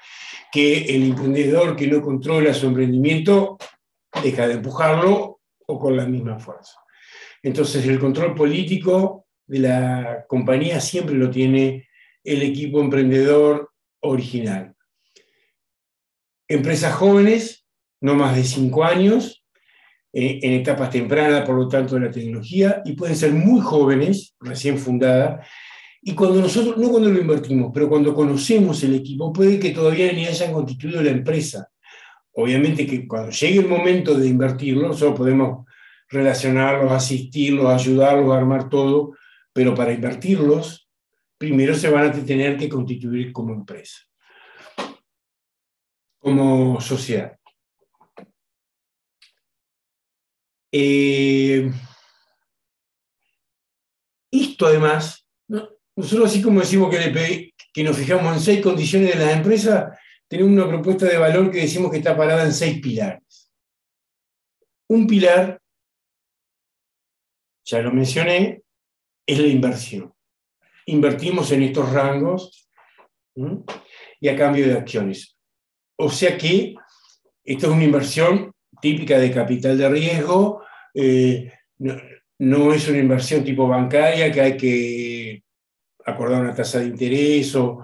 que el emprendedor que no controla su emprendimiento deja de empujarlo o con la misma fuerza. Entonces el control político de la compañía siempre lo tiene el equipo emprendedor original. Empresas jóvenes, no más de 5 años, en etapas tempranas, por lo tanto, de la tecnología, y pueden ser muy jóvenes, recién fundadas, y cuando nosotros, no cuando lo invertimos, pero cuando conocemos el equipo, puede que todavía ni hayan constituido la empresa. Obviamente que cuando llegue el momento de invertirlo, nosotros podemos relacionarlos, asistirlos, ayudarlos a armar todo, pero para invertirlos, primero se van a tener que constituir como empresa, como sociedad. Esto además, ¿no? Nosotros así como decimos que nos fijamos en 6 condiciones de las empresas, tenemos una propuesta de valor que decimos que está parada en 6 pilares. Un pilar, ya lo mencioné, es la inversión. Invertimos en estos rangos, ¿sí?, y a cambio de acciones. O sea que esto es una inversión típica de capital de riesgo, no es una inversión tipo bancaria que hay que acordar una tasa de interés o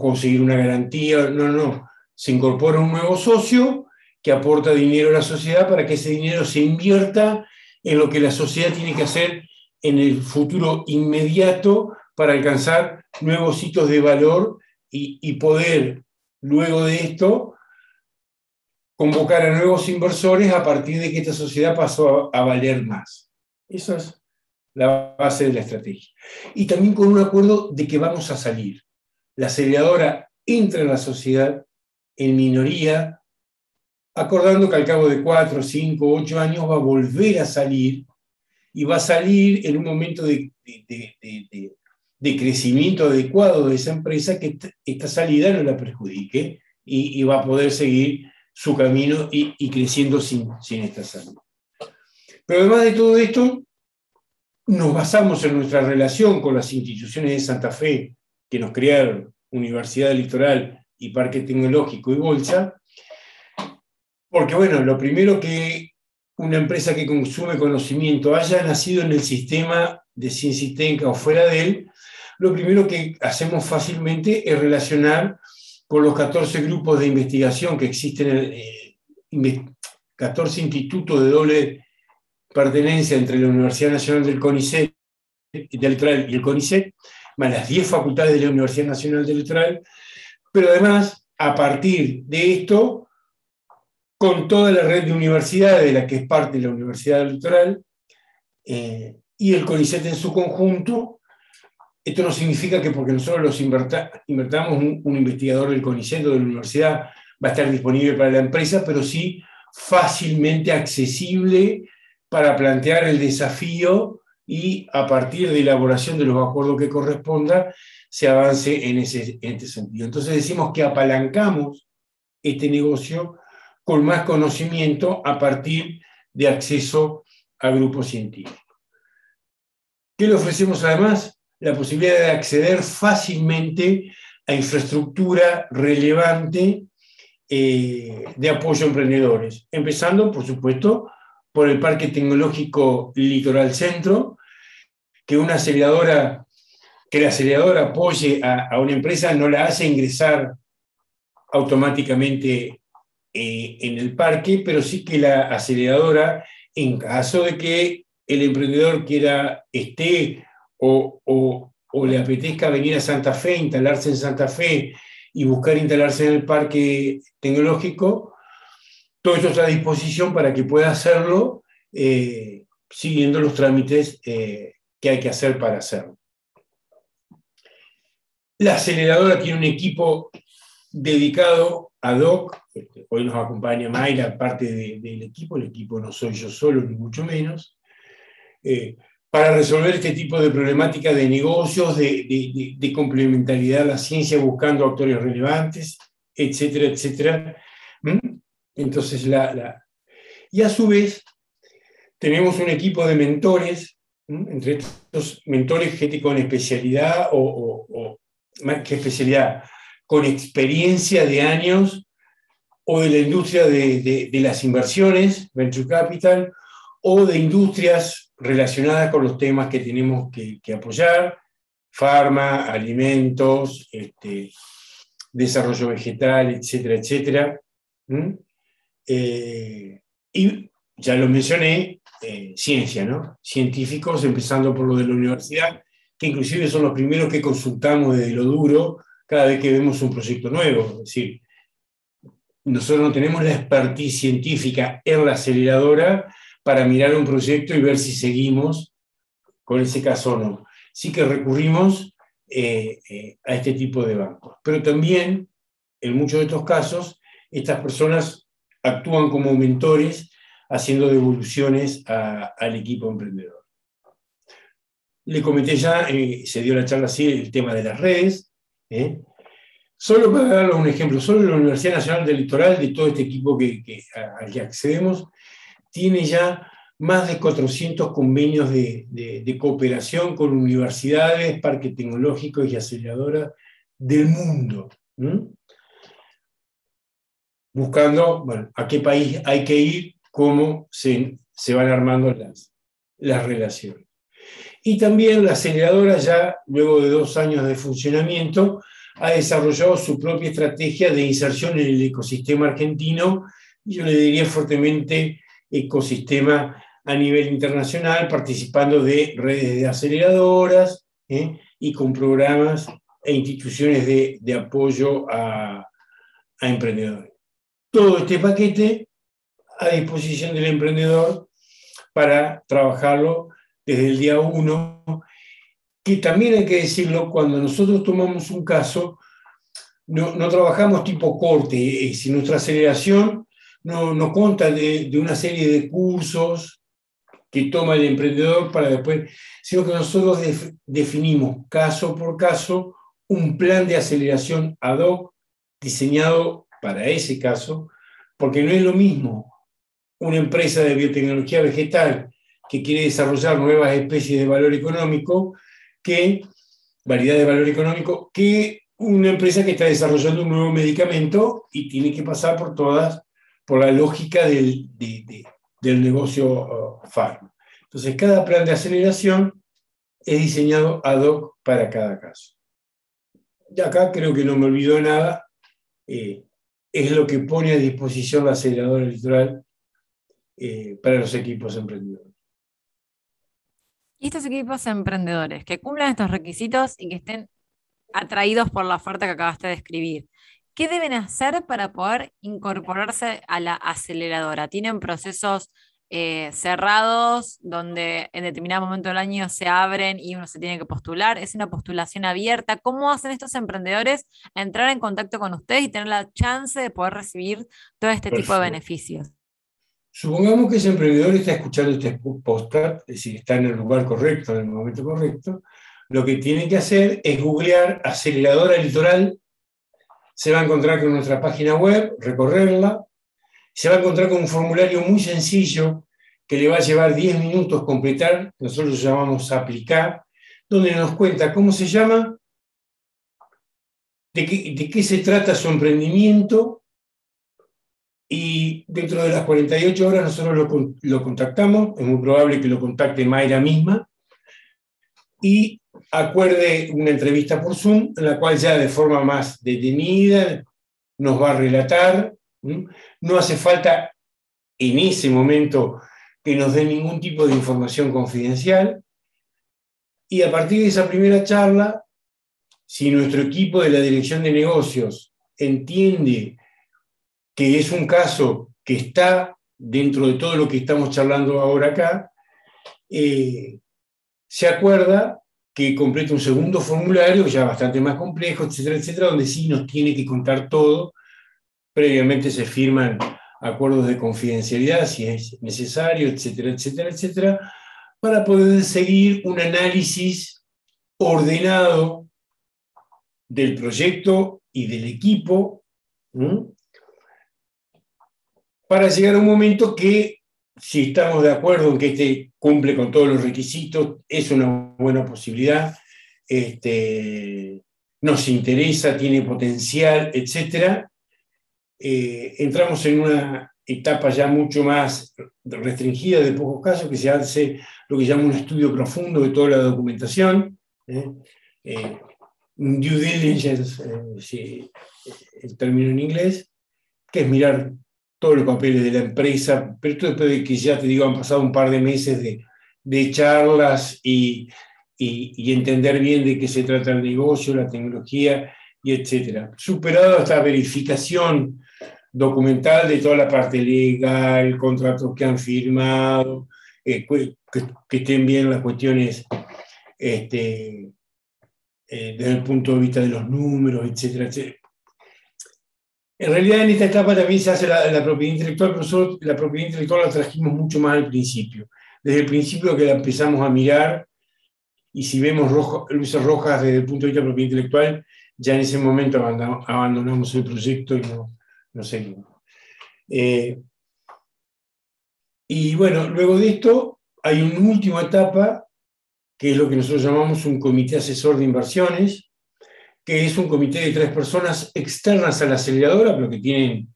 conseguir una garantía, no. Se incorpora un nuevo socio que aporta dinero a la sociedad para que ese dinero se invierta en lo que la sociedad tiene que hacer en el futuro inmediato para alcanzar nuevos hitos de valor y poder, luego de esto, convocar a nuevos inversores a partir de que esta sociedad pasó a valer más. Esa es la base de la estrategia. Y también con un acuerdo de que vamos a salir. La aceleradora entra en la sociedad en minoría, acordando que al cabo de 4, 5, 8 años va a volver a salir, y va a salir en un momento de crecimiento adecuado de esa empresa, que esta salida no la perjudique y va a poder seguir su camino y creciendo sin esta salida. Pero además de todo esto, nos basamos en nuestra relación con las instituciones de Santa Fe, que nos crearon Universidad del Litoral y Parque Tecnológico y Bolsa, porque bueno, lo primero que una empresa que consume conocimiento haya nacido en el sistema de ciencia y técnica o fuera de él, lo primero que hacemos fácilmente es relacionar con los 14 grupos de investigación que existen, 14 institutos de doble pertenencia entre la Universidad Nacional del Litoral y el CONICET, más las 10 facultades de la Universidad Nacional del Litoral, pero además, a partir de esto, con toda la red de universidades de la que es parte la Universidad del Litoral y el CONICET en su conjunto. Esto no significa que porque nosotros los invertamos, un investigador del CONICET o de la universidad va a estar disponible para la empresa, pero sí fácilmente accesible para plantear el desafío y a partir de elaboración de los acuerdos que corresponda se avance en este sentido. Entonces decimos que apalancamos este negocio con más conocimiento a partir de acceso a grupos científicos. ¿Qué le ofrecemos además? La posibilidad de acceder fácilmente a infraestructura relevante de apoyo a emprendedores, empezando, por supuesto, por el Parque Tecnológico Litoral Centro, que la aceleradora apoye a una empresa no la hace ingresar automáticamente en el parque, pero sí que la aceleradora, en caso de que el emprendedor quiera, esté o le apetezca venir a Santa Fe, instalarse en Santa Fe y buscar instalarse en el parque tecnológico, todo esto está a disposición para que pueda hacerlo siguiendo los trámites que hay que hacer para hacerlo. La aceleradora tiene un equipo dedicado ad hoc. Hoy nos acompaña Mayra, parte del equipo. El equipo no soy yo solo, ni mucho menos, para resolver este tipo de problemáticas de negocios, de complementariedad a la ciencia, buscando actores relevantes, etcétera, etcétera. Entonces, y a su vez, tenemos un equipo de mentores, entre estos mentores, gente con especialidad, o más que especialidad, con experiencia de años, o de la industria de las inversiones, Venture Capital, o de industrias relacionadas con los temas que tenemos que apoyar, farma, alimentos, desarrollo vegetal, etcétera, etcétera. Y ya lo mencioné, ciencia, ¿no? Científicos, empezando por lo de la universidad, que inclusive son los primeros que consultamos desde lo duro cada vez que vemos un proyecto nuevo. Es decir, nosotros no tenemos la expertise científica en la aceleradora para mirar un proyecto y ver si seguimos con ese caso o no. Sí que recurrimos a este tipo de bancos. Pero también, en muchos de estos casos, estas personas actúan como mentores haciendo devoluciones al equipo emprendedor. Le comenté ya, se dio la charla así, el tema de las redes, Solo para darles un ejemplo, solo la Universidad Nacional del Litoral, de todo este equipo al que accedemos, tiene ya más de 400 convenios de cooperación con universidades, parques tecnológicos y aceleradoras del mundo. Buscando, bueno, a qué país hay que ir, cómo se van armando las relaciones. Y también la aceleradora, ya luego de 2 años de funcionamiento, ha desarrollado su propia estrategia de inserción en el ecosistema argentino, y yo le diría fuertemente ecosistema a nivel internacional, participando de redes de aceleradoras y con programas e instituciones de apoyo a emprendedores. Todo este paquete a disposición del emprendedor para trabajarlo desde el día 1, que también hay que decirlo, cuando nosotros tomamos un caso, no trabajamos tipo corte, si nuestra aceleración no consta de una serie de cursos que toma el emprendedor para después, sino que nosotros definimos caso por caso un plan de aceleración ad hoc diseñado para ese caso, porque no es lo mismo una empresa de biotecnología vegetal que quiere desarrollar nuevas especies de valor económico, que variedades de valor económico, que una empresa que está desarrollando un nuevo medicamento y tiene que pasar por todas, por la lógica del negocio farma. Entonces, cada plan de aceleración es diseñado ad hoc para cada caso. Y acá creo que no me olvidó nada, es lo que pone a disposición la Aceleradora Litoral para los equipos emprendedores. Y estos equipos emprendedores que cumplan estos requisitos y que estén atraídos por la oferta que acabaste de describir, ¿qué deben hacer para poder incorporarse a la aceleradora? ¿Tienen procesos cerrados donde en determinado momento del año se abren y uno se tiene que postular? ¿Es una postulación abierta? ¿Cómo hacen estos emprendedores a entrar en contacto con ustedes y tener la chance de poder recibir todo este tipo de beneficios? Supongamos que ese emprendedor está escuchando este podcast, es decir, está en el lugar correcto, en el momento correcto. Lo que tiene que hacer es googlear Aceleradora Litoral. Se va a encontrar con nuestra página web, recorrerla, se va a encontrar con un formulario muy sencillo que le va a llevar 10 minutos completar, nosotros lo llamamos aplicar, donde nos cuenta cómo se llama, de qué se trata su emprendimiento, y dentro de las 48 horas nosotros lo contactamos, es muy probable que lo contacte Mayra misma, y acuerde una entrevista por Zoom, en la cual ya de forma más detenida nos va a relatar. No hace falta en ese momento que nos dé ningún tipo de información confidencial. Y a partir de esa primera charla, si nuestro equipo de la dirección de negocios entiende que es un caso que está dentro de todo lo que estamos charlando ahora acá, se acuerda que completa un segundo formulario, ya bastante más complejo, etcétera, etcétera, donde sí nos tiene que contar todo. Previamente se firman acuerdos de confidencialidad, si es necesario, etcétera, etcétera, etcétera, para poder seguir un análisis ordenado del proyecto y del equipo, para llegar a un momento que, si estamos de acuerdo en que este cumple con todos los requisitos, es una buena posibilidad, nos interesa, tiene potencial, etc. Entramos en una etapa ya mucho más restringida de pocos casos, que se hace lo que llama un estudio profundo de toda la documentación, un due diligence, sí, el término en inglés, que es mirar todos los papeles de la empresa, pero esto después de que ya te digo han pasado un par de meses de charlas y entender bien de qué se trata el negocio, la tecnología, y etc. Superado esta verificación documental de toda la parte legal, contratos que han firmado, que estén bien las cuestiones desde el punto de vista de los números, etcétera, etcétera. En realidad en esta etapa también se hace la propiedad intelectual, pero nosotros la propiedad intelectual la trajimos mucho más al principio. Desde el principio que la empezamos a mirar, y si vemos luces rojas desde el punto de vista de la propiedad intelectual, ya en ese momento abandonamos el proyecto y no seguimos. Y bueno, luego de esto hay una última etapa, que es lo que nosotros llamamos un comité asesor de inversiones, que es un comité de 3 personas externas a la aceleradora, pero que tienen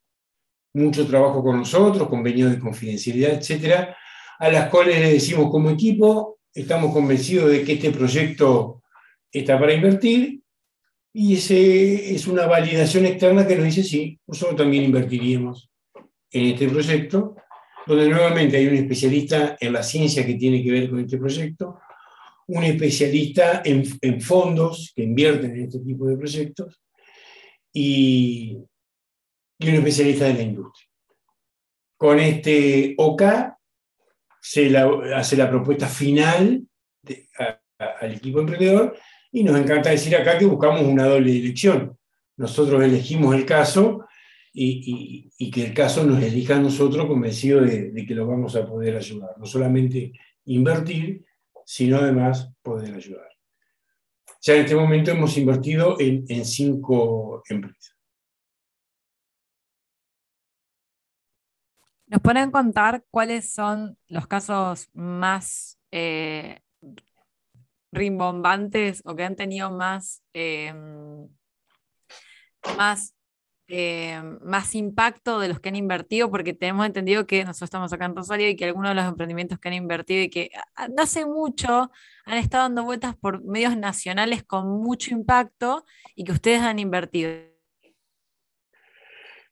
mucho trabajo con nosotros, convenios de confidencialidad, etcétera, a las cuales le decimos como equipo, estamos convencidos de que este proyecto está para invertir, y ese es una validación externa que nos dice, sí, nosotros también invertiríamos en este proyecto, donde nuevamente hay un especialista en la ciencia que tiene que ver con este proyecto, un especialista en fondos que invierten en este tipo de proyectos, y un especialista de la industria. Con este OK se hace la propuesta final al equipo emprendedor, y nos encanta decir acá que buscamos una doble dirección. Nosotros elegimos el caso y que el caso nos elija a nosotros, convencidos de que lo vamos a poder ayudar. No solamente invertir, sino además poder ayudar. Ya en este momento hemos invertido en 5 empresas. ¿Nos pueden contar cuáles son los casos más rimbombantes o que han tenido más impacto de los que han invertido? Porque tenemos entendido que nosotros estamos acá en Rosario y que algunos de los emprendimientos que han invertido y que no hace mucho han estado dando vueltas por medios nacionales con mucho impacto y que ustedes han invertido.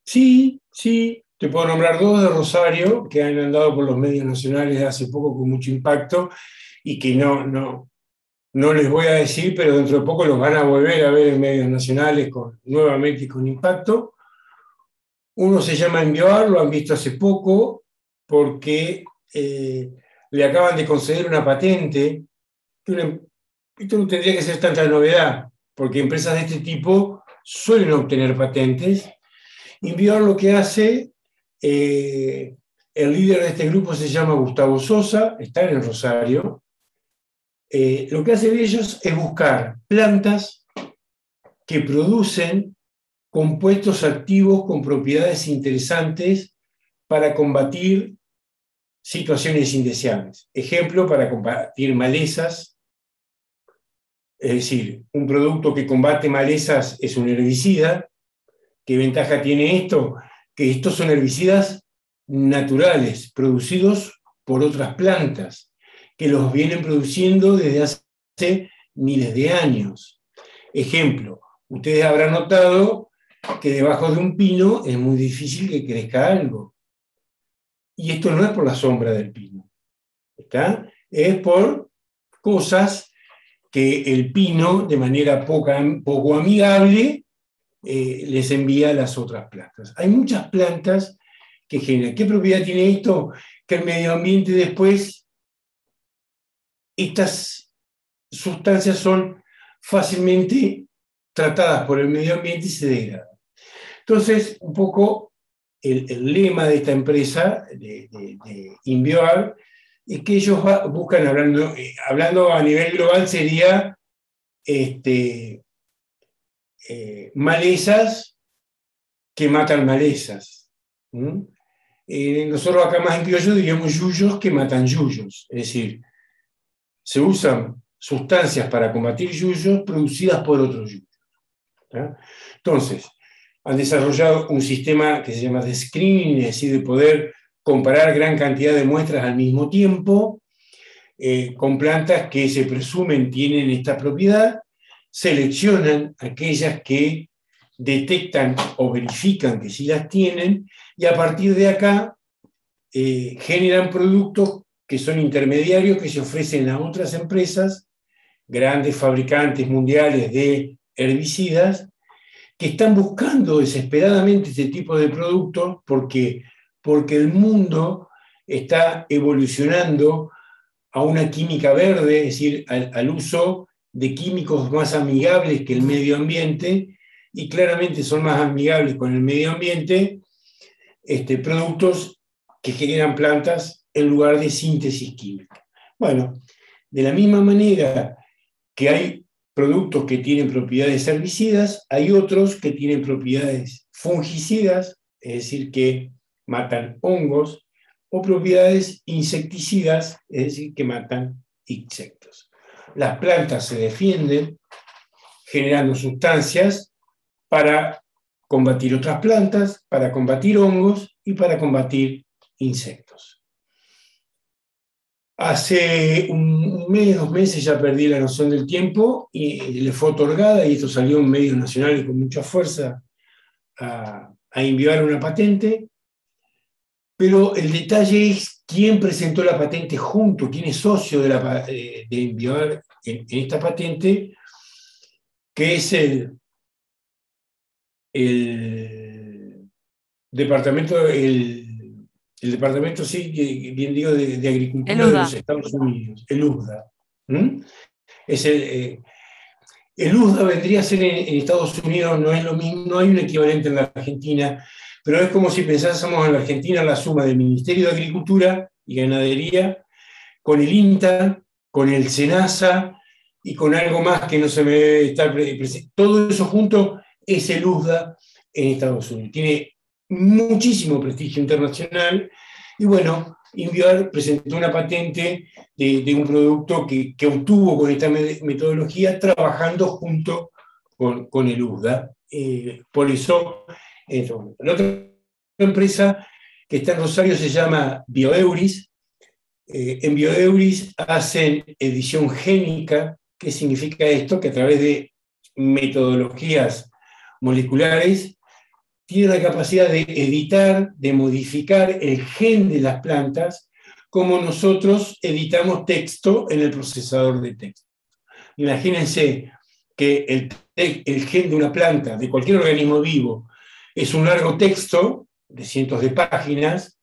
Sí, sí. Te puedo nombrar 2 de Rosario que han andado por los medios nacionales hace poco con mucho impacto y que no les voy a decir, pero dentro de poco los van a volver a ver en medios nacionales nuevamente con impacto. Uno se llama Enviar, lo han visto hace poco, porque le acaban de conceder una patente. Esto no tendría que ser tanta novedad, porque empresas de este tipo suelen obtener patentes. Enviar lo que hace, el líder de este grupo se llama Gustavo Sosa, está en el Rosario. Lo que hacen ellos es buscar plantas que producen compuestos activos con propiedades interesantes para combatir situaciones indeseables. Ejemplo, para combatir malezas. Es decir, un producto que combate malezas es un herbicida. ¿Qué ventaja tiene esto? Que estos son herbicidas naturales, producidos por otras plantas, que los vienen produciendo desde hace miles de años. Ejemplo, ustedes habrán notado que debajo de un pino es muy difícil que crezca algo. Y esto no es por la sombra del pino, ¿está? Es por cosas que el pino, de manera poco amigable, les envía a las otras plantas. Hay muchas plantas que generan. ¿Qué propiedad tiene esto? Que el medio ambiente después... Estas sustancias son fácilmente tratadas por el medio ambiente y se degradan. Entonces, un poco el lema de esta empresa, de Invioar, es que ellos buscan, hablando a nivel global, sería malezas que matan malezas. ¿Mm? Nosotros acá más en criollo diríamos yuyos que matan yuyos, es decir, se usan sustancias para combatir yuyos producidas por otros yuyos. ¿Tá? Entonces, han desarrollado un sistema que se llama de screening, es decir, de poder comparar gran cantidad de muestras al mismo tiempo, con plantas que se presumen tienen esta propiedad, seleccionan aquellas que detectan o verifican que sí las tienen, y a partir de acá generan productos que son intermediarios que se ofrecen a otras empresas, grandes fabricantes mundiales de herbicidas, que están buscando desesperadamente este tipo de productos porque el mundo está evolucionando a una química verde, es decir, al uso de químicos más amigables que el medio ambiente, y claramente son más amigables con el medio ambiente productos que generan plantas en lugar de síntesis química. Bueno, de la misma manera que hay productos que tienen propiedades herbicidas, hay otros que tienen propiedades fungicidas, es decir, que matan hongos, o propiedades insecticidas, es decir, que matan insectos. Las plantas se defienden generando sustancias para combatir otras plantas, para combatir hongos y para combatir insectos. Hace un mes, 2 meses ya perdí la noción del tiempo y le fue otorgada, y esto salió en medios nacionales con mucha fuerza, a enviar una patente, pero el detalle es quién presentó la patente junto, quién es socio de enviar en esta patente, que es el departamento, sí, bien digo, de Agricultura de los Estados Unidos, el USDA. El USDA vendría a ser en Estados Unidos, no es lo mismo, no hay un equivalente en la Argentina, pero es como si pensásemos en la Argentina la suma del Ministerio de Agricultura y Ganadería, con el INTA, con el SENASA y con algo más que no se me debe estar presente. Todo eso junto es el USDA en Estados Unidos. Tiene muchísimo prestigio internacional, y bueno, Inviar presentó una patente de un producto que obtuvo con esta metodología trabajando junto con el USDA. Por eso, la otra empresa que está en Rosario se llama Bioheuris. En Bioheuris hacen edición génica. ¿Qué significa esto? Que a través de metodologías moleculares tiene la capacidad de editar, de modificar el gen de las plantas, como nosotros editamos texto en el procesador de texto. Imagínense que el gen de una planta, de cualquier organismo vivo, es un largo texto de cientos de páginas.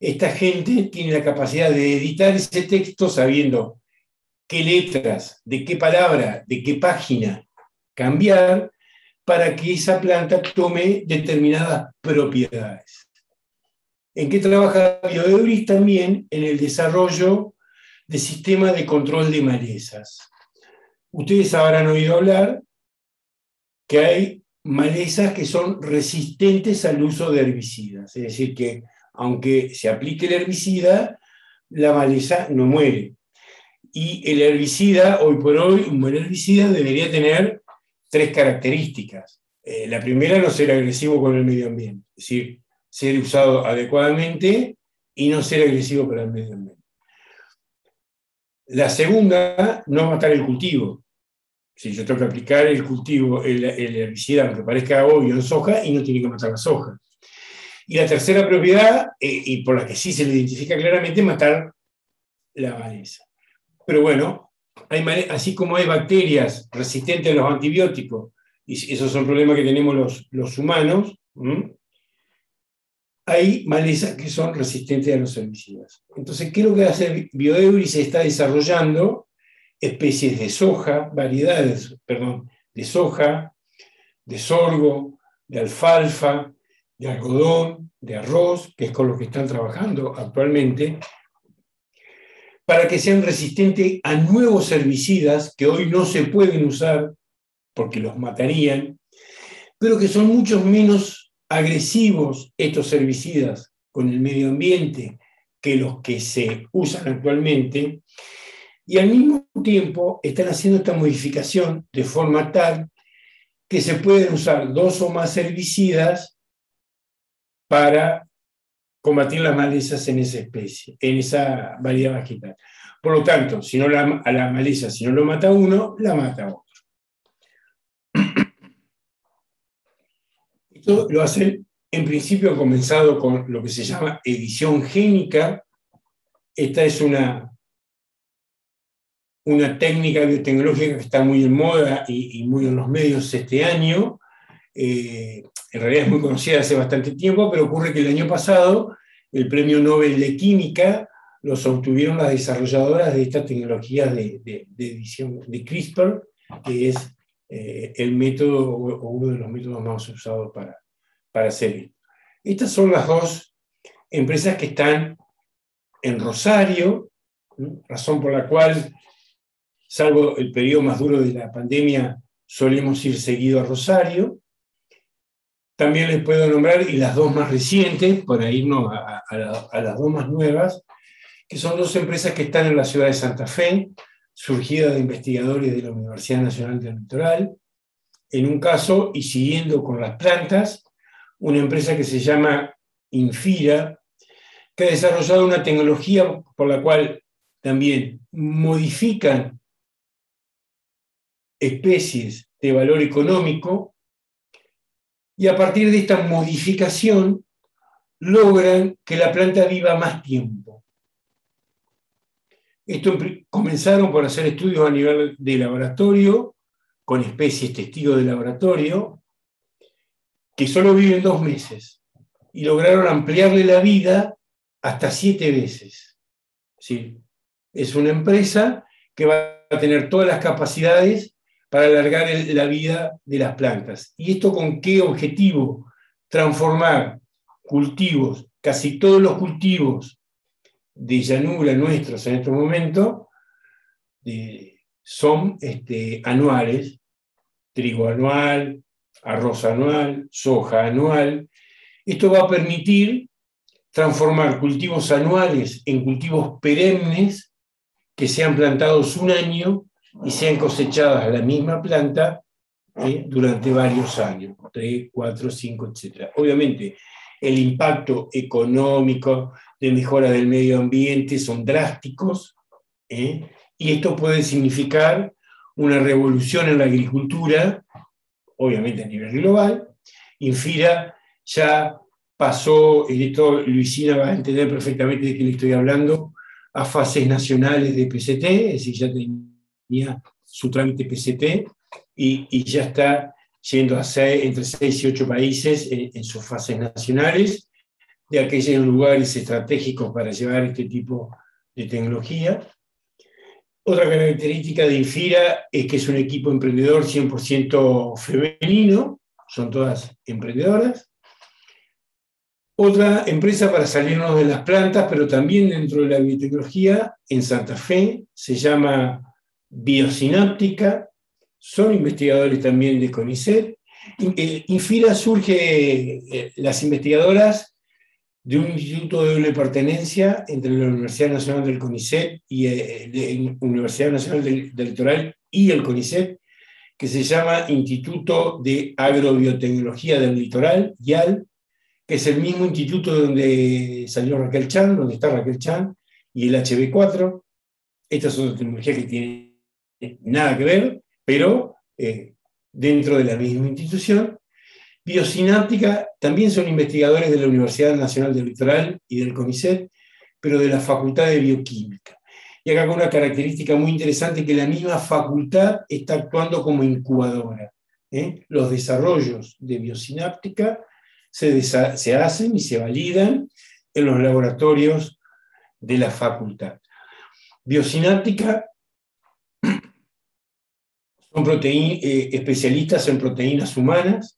Esta gente tiene la capacidad de editar ese texto sabiendo qué letras, de qué palabra, de qué página cambiar, para que esa planta tome determinadas propiedades. ¿En qué trabaja Bioheuris? También en el desarrollo de sistemas de control de malezas. Ustedes habrán oído hablar que hay malezas que son resistentes al uso de herbicidas, es decir, que aunque se aplique el herbicida, la maleza no muere. Y el herbicida, hoy por hoy, un buen herbicida debería tener 3 características. La primera, no ser agresivo con el medio ambiente, es decir, ser usado adecuadamente y no ser agresivo para el medio ambiente. La segunda, no matar el cultivo. Si yo tengo que aplicar el cultivo, el herbicida, aunque parezca obvio, en soja, y no tiene que matar la soja. Y la tercera propiedad, y por la que sí se le identifica claramente, matar la maleza. Pero bueno, así como hay bacterias resistentes a los antibióticos, y esos son problemas que tenemos los humanos, hay malezas que son resistentes a los herbicidas. Entonces, ¿qué es lo que hace Bioheuris? Se está desarrollando especies de soja, variedades, perdón, de soja, de sorgo, de alfalfa, de algodón, de arroz, que es con lo que están trabajando actualmente, para que sean resistentes a nuevos herbicidas que hoy no se pueden usar porque los matarían, pero que son mucho menos agresivos estos herbicidas con el medio ambiente que los que se usan actualmente, y al mismo tiempo están haciendo esta modificación de forma tal que se pueden usar 2 o más herbicidas para combatir las malezas en esa especie, en esa variedad vegetal. Por lo tanto, si no a la maleza, si no lo mata uno, la mata otro. Esto lo hacen, en principio han comenzado con lo que se llama edición génica. Esta es una técnica biotecnológica que está muy en moda y muy en los medios este año. En realidad es muy conocida hace bastante tiempo, pero ocurre que el año pasado el premio Nobel de Química los obtuvieron las desarrolladoras de estas tecnologías de edición de CRISPR, que es el método o uno de los métodos más usados para hacer esto. Estas son las 2 empresas que están en Rosario, razón por la cual, salvo el periodo más duro de la pandemia, solemos ir seguido a Rosario. También les puedo nombrar, y las dos más recientes, para irnos a las dos más nuevas, que son dos empresas que están en la ciudad de Santa Fe, surgidas de investigadores de la Universidad Nacional del Litoral, en un caso, y siguiendo con las plantas, una empresa que se llama Infira, que ha desarrollado una tecnología por la cual también modifican especies de valor económico, y a partir de esta modificación logran que la planta viva más tiempo. Esto comenzaron por hacer estudios a nivel de laboratorio, con especies testigos de laboratorio, que solo viven 2 meses, y lograron ampliarle la vida hasta 7 veces. ¿Sí? Es una empresa que va a tener todas las capacidades para alargar la vida de las plantas. ¿Y esto con qué objetivo? Transformar cultivos, casi todos los cultivos de llanura nuestros en este momento, son anuales, trigo anual, arroz anual, soja anual. Esto va a permitir transformar cultivos anuales en cultivos perennes que sean plantados un año y sean cosechadas a la misma planta durante varios años, 3, 4, 5, etc. Obviamente, el impacto económico de mejora del medio ambiente son drásticos, y esto puede significar una revolución en la agricultura, obviamente a nivel global. Infira ya pasó, y esto Luisina va a entender perfectamente de qué le estoy hablando, a fases nacionales de PCT, es decir, ya tenía su trámite PCT y ya está yendo a entre 6 y 8 países en sus fases nacionales, de aquellos lugares estratégicos para llevar este tipo de tecnología. Otra característica de Infira es que es un equipo emprendedor 100% femenino, son todas emprendedoras. Otra empresa para salirnos de las plantas, pero también dentro de la biotecnología, en Santa Fe, se llama Biosináptica, son investigadores también de CONICET. Infira surge, las investigadoras, de un instituto de doble pertenencia entre la Universidad Nacional del CONICET y la Universidad Nacional del Litoral y el CONICET, que se llama Instituto de Agrobiotecnología del Litoral, IAL, que es el mismo instituto donde salió Raquel Chan, donde está Raquel Chan, y el HB4. Esta es otra tecnología que tiene nada que ver, pero dentro de la misma institución. Biosináptica también son investigadores de la Universidad Nacional del Litoral y del CONICET, pero de la Facultad de Bioquímica. Y acá con una característica muy interesante, que la misma facultad está actuando como incubadora. Los desarrollos de Biosináptica se hacen y se validan en los laboratorios de la facultad. Biosináptica son especialistas en proteínas humanas,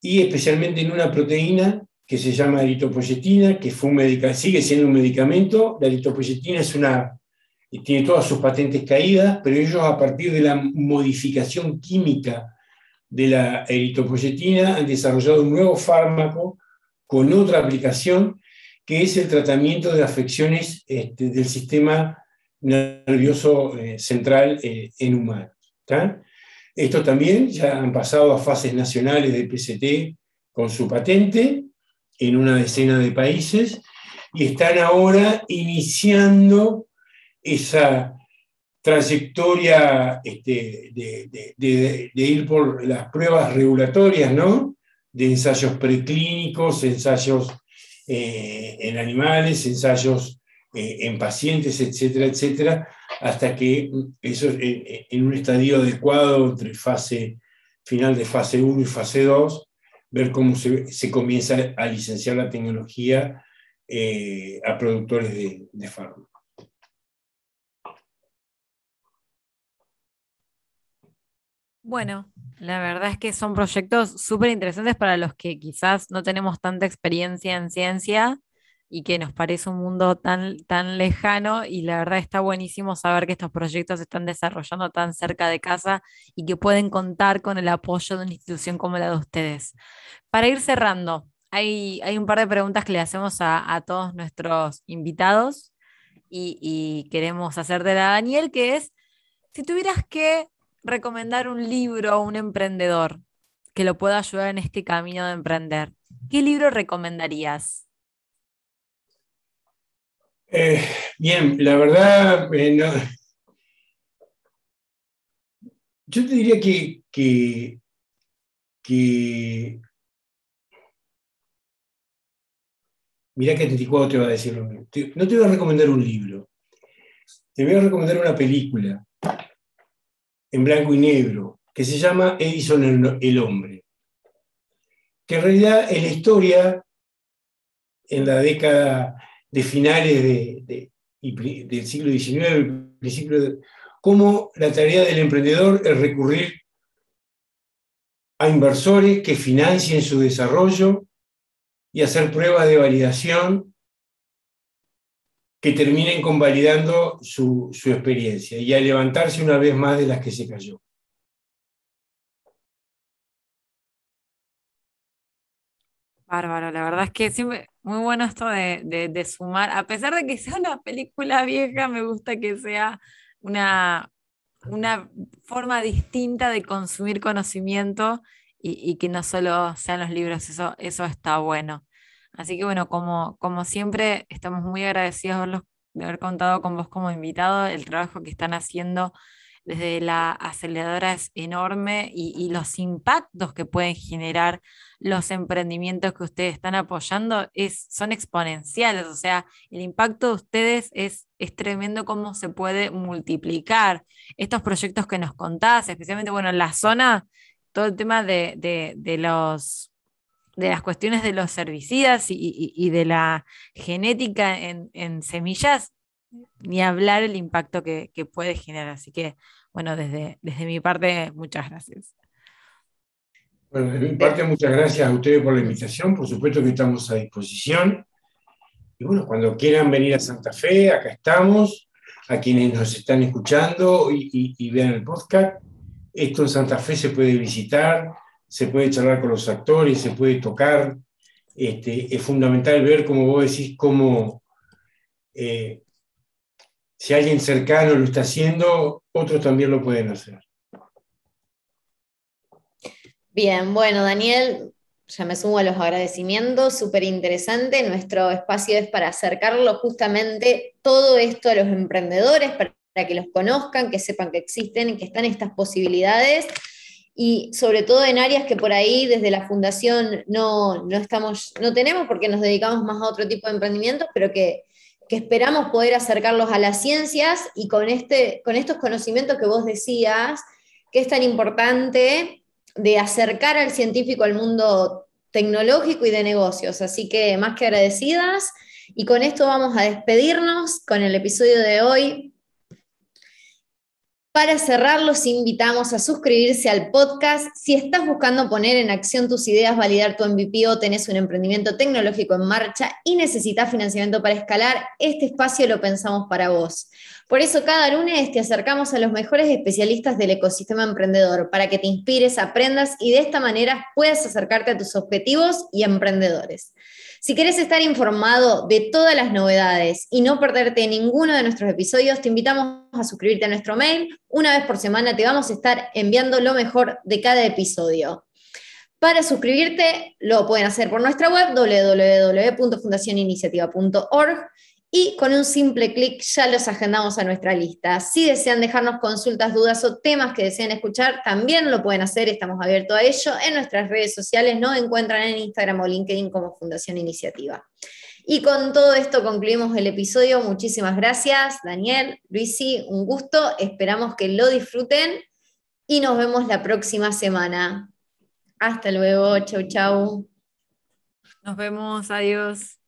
y especialmente en una proteína que se llama eritropoyetina, que fue sigue siendo un medicamento. La eritropoyetina tiene todas sus patentes caídas, pero ellos, a partir de la modificación química de la eritropoyetina, han desarrollado un nuevo fármaco con otra aplicación, que es el tratamiento de afecciones del sistema nervioso central en humanos. ¿Está? Esto también ya han pasado a fases nacionales de PCT con su patente en una decena de países, y están ahora iniciando esa trayectoria de ir por las pruebas regulatorias, ¿no? De ensayos preclínicos, ensayos en animales, ensayos en pacientes, etcétera, etcétera, hasta que eso, en un estadio adecuado entre final de fase 1 y fase 2, ver cómo se comienza a licenciar la tecnología a productores de fármacos. Bueno, la verdad es que son proyectos súper interesantes para los que quizás no tenemos tanta experiencia en ciencia, y que nos parece un mundo tan, tan lejano, y la verdad está buenísimo saber que estos proyectos se están desarrollando tan cerca de casa y que pueden contar con el apoyo de una institución como la de ustedes. Para ir cerrando, hay un par de preguntas que le hacemos a todos nuestros invitados y queremos hacértela a Daniel, que es, si tuvieras que recomendar un libro a un emprendedor que lo pueda ayudar en este camino de emprender, ¿qué libro recomendarías? Bien, la verdad, no. Yo te diría que mirá que anticuado te va a decir lo mismo. No te voy a recomendar un libro, te voy a recomendar una película en blanco y negro que se llama Edison el hombre, que en realidad es la historia en la década de finales del siglo XIX, principio de, cómo la tarea del emprendedor es recurrir a inversores que financien su desarrollo y hacer pruebas de validación que terminen convalidando su experiencia y a levantarse una vez más de las que se cayó. Bárbaro, la verdad es que siempre muy bueno esto de sumar, a pesar de que sea una película vieja, me gusta que sea una forma distinta de consumir conocimiento y que no solo sean los libros, eso está bueno. Así que bueno, como siempre, estamos muy agradecidos de haber contado con vos como invitado. El trabajo que están haciendo desde la aceleradora es enorme y los impactos que pueden generar los emprendimientos que ustedes están apoyando son exponenciales. O sea, el impacto de ustedes es tremendo, cómo se puede multiplicar estos proyectos que nos contás, especialmente bueno, en la zona, todo el tema de las cuestiones de los herbicidas y de la genética en semillas, ni hablar el impacto que puede generar. Así que, bueno, desde mi parte, muchas gracias. Bueno, desde mi parte, muchas gracias a ustedes por la invitación. Por supuesto que estamos a disposición. Y bueno, cuando quieran venir a Santa Fe, acá estamos. A quienes nos están escuchando y vean el podcast, esto en Santa Fe se puede visitar, se puede charlar con los actores, se puede tocar. Es fundamental ver, como vos decís, cómo... si alguien cercano lo está haciendo, otros también lo pueden hacer. Bien, bueno, Daniel, ya me sumo a los agradecimientos, súper interesante. Nuestro espacio es para acercarlo justamente todo esto a los emprendedores, para que los conozcan, que sepan que existen, que están estas posibilidades, y sobre todo en áreas que por ahí desde la fundación no tenemos, porque nos dedicamos más a otro tipo de emprendimientos, pero que esperamos poder acercarlos a las ciencias y con estos conocimientos que vos decías, que es tan importante de acercar al científico al mundo tecnológico y de negocios. Así que más que agradecidas, y con esto vamos a despedirnos con el episodio de hoy. Para cerrar, los invitamos a suscribirse al podcast. Si estás buscando poner en acción tus ideas, validar tu MVP o tenés un emprendimiento tecnológico en marcha y necesitas financiamiento para escalar, este espacio lo pensamos para vos. Por eso cada lunes te acercamos a los mejores especialistas del ecosistema emprendedor para que te inspires, aprendas y de esta manera puedas acercarte a tus objetivos y emprendedores. Si querés estar informado de todas las novedades y no perderte ninguno de nuestros episodios, te invitamos a suscribirte a nuestro mail. Una vez por semana te vamos a estar enviando lo mejor de cada episodio. Para suscribirte lo pueden hacer por nuestra web www.fundacioniniciativa.org y con un simple clic ya los agendamos a nuestra lista. Si desean dejarnos consultas, dudas o temas que desean escuchar, también lo pueden hacer, estamos abiertos a ello. En nuestras redes sociales nos encuentran en Instagram o LinkedIn como Fundación Iniciativa. Y con todo esto concluimos el episodio. Muchísimas gracias, Daniel, Luisi, un gusto. Esperamos que lo disfruten y nos vemos la próxima semana. Hasta luego, chau, chau. Nos vemos, adiós.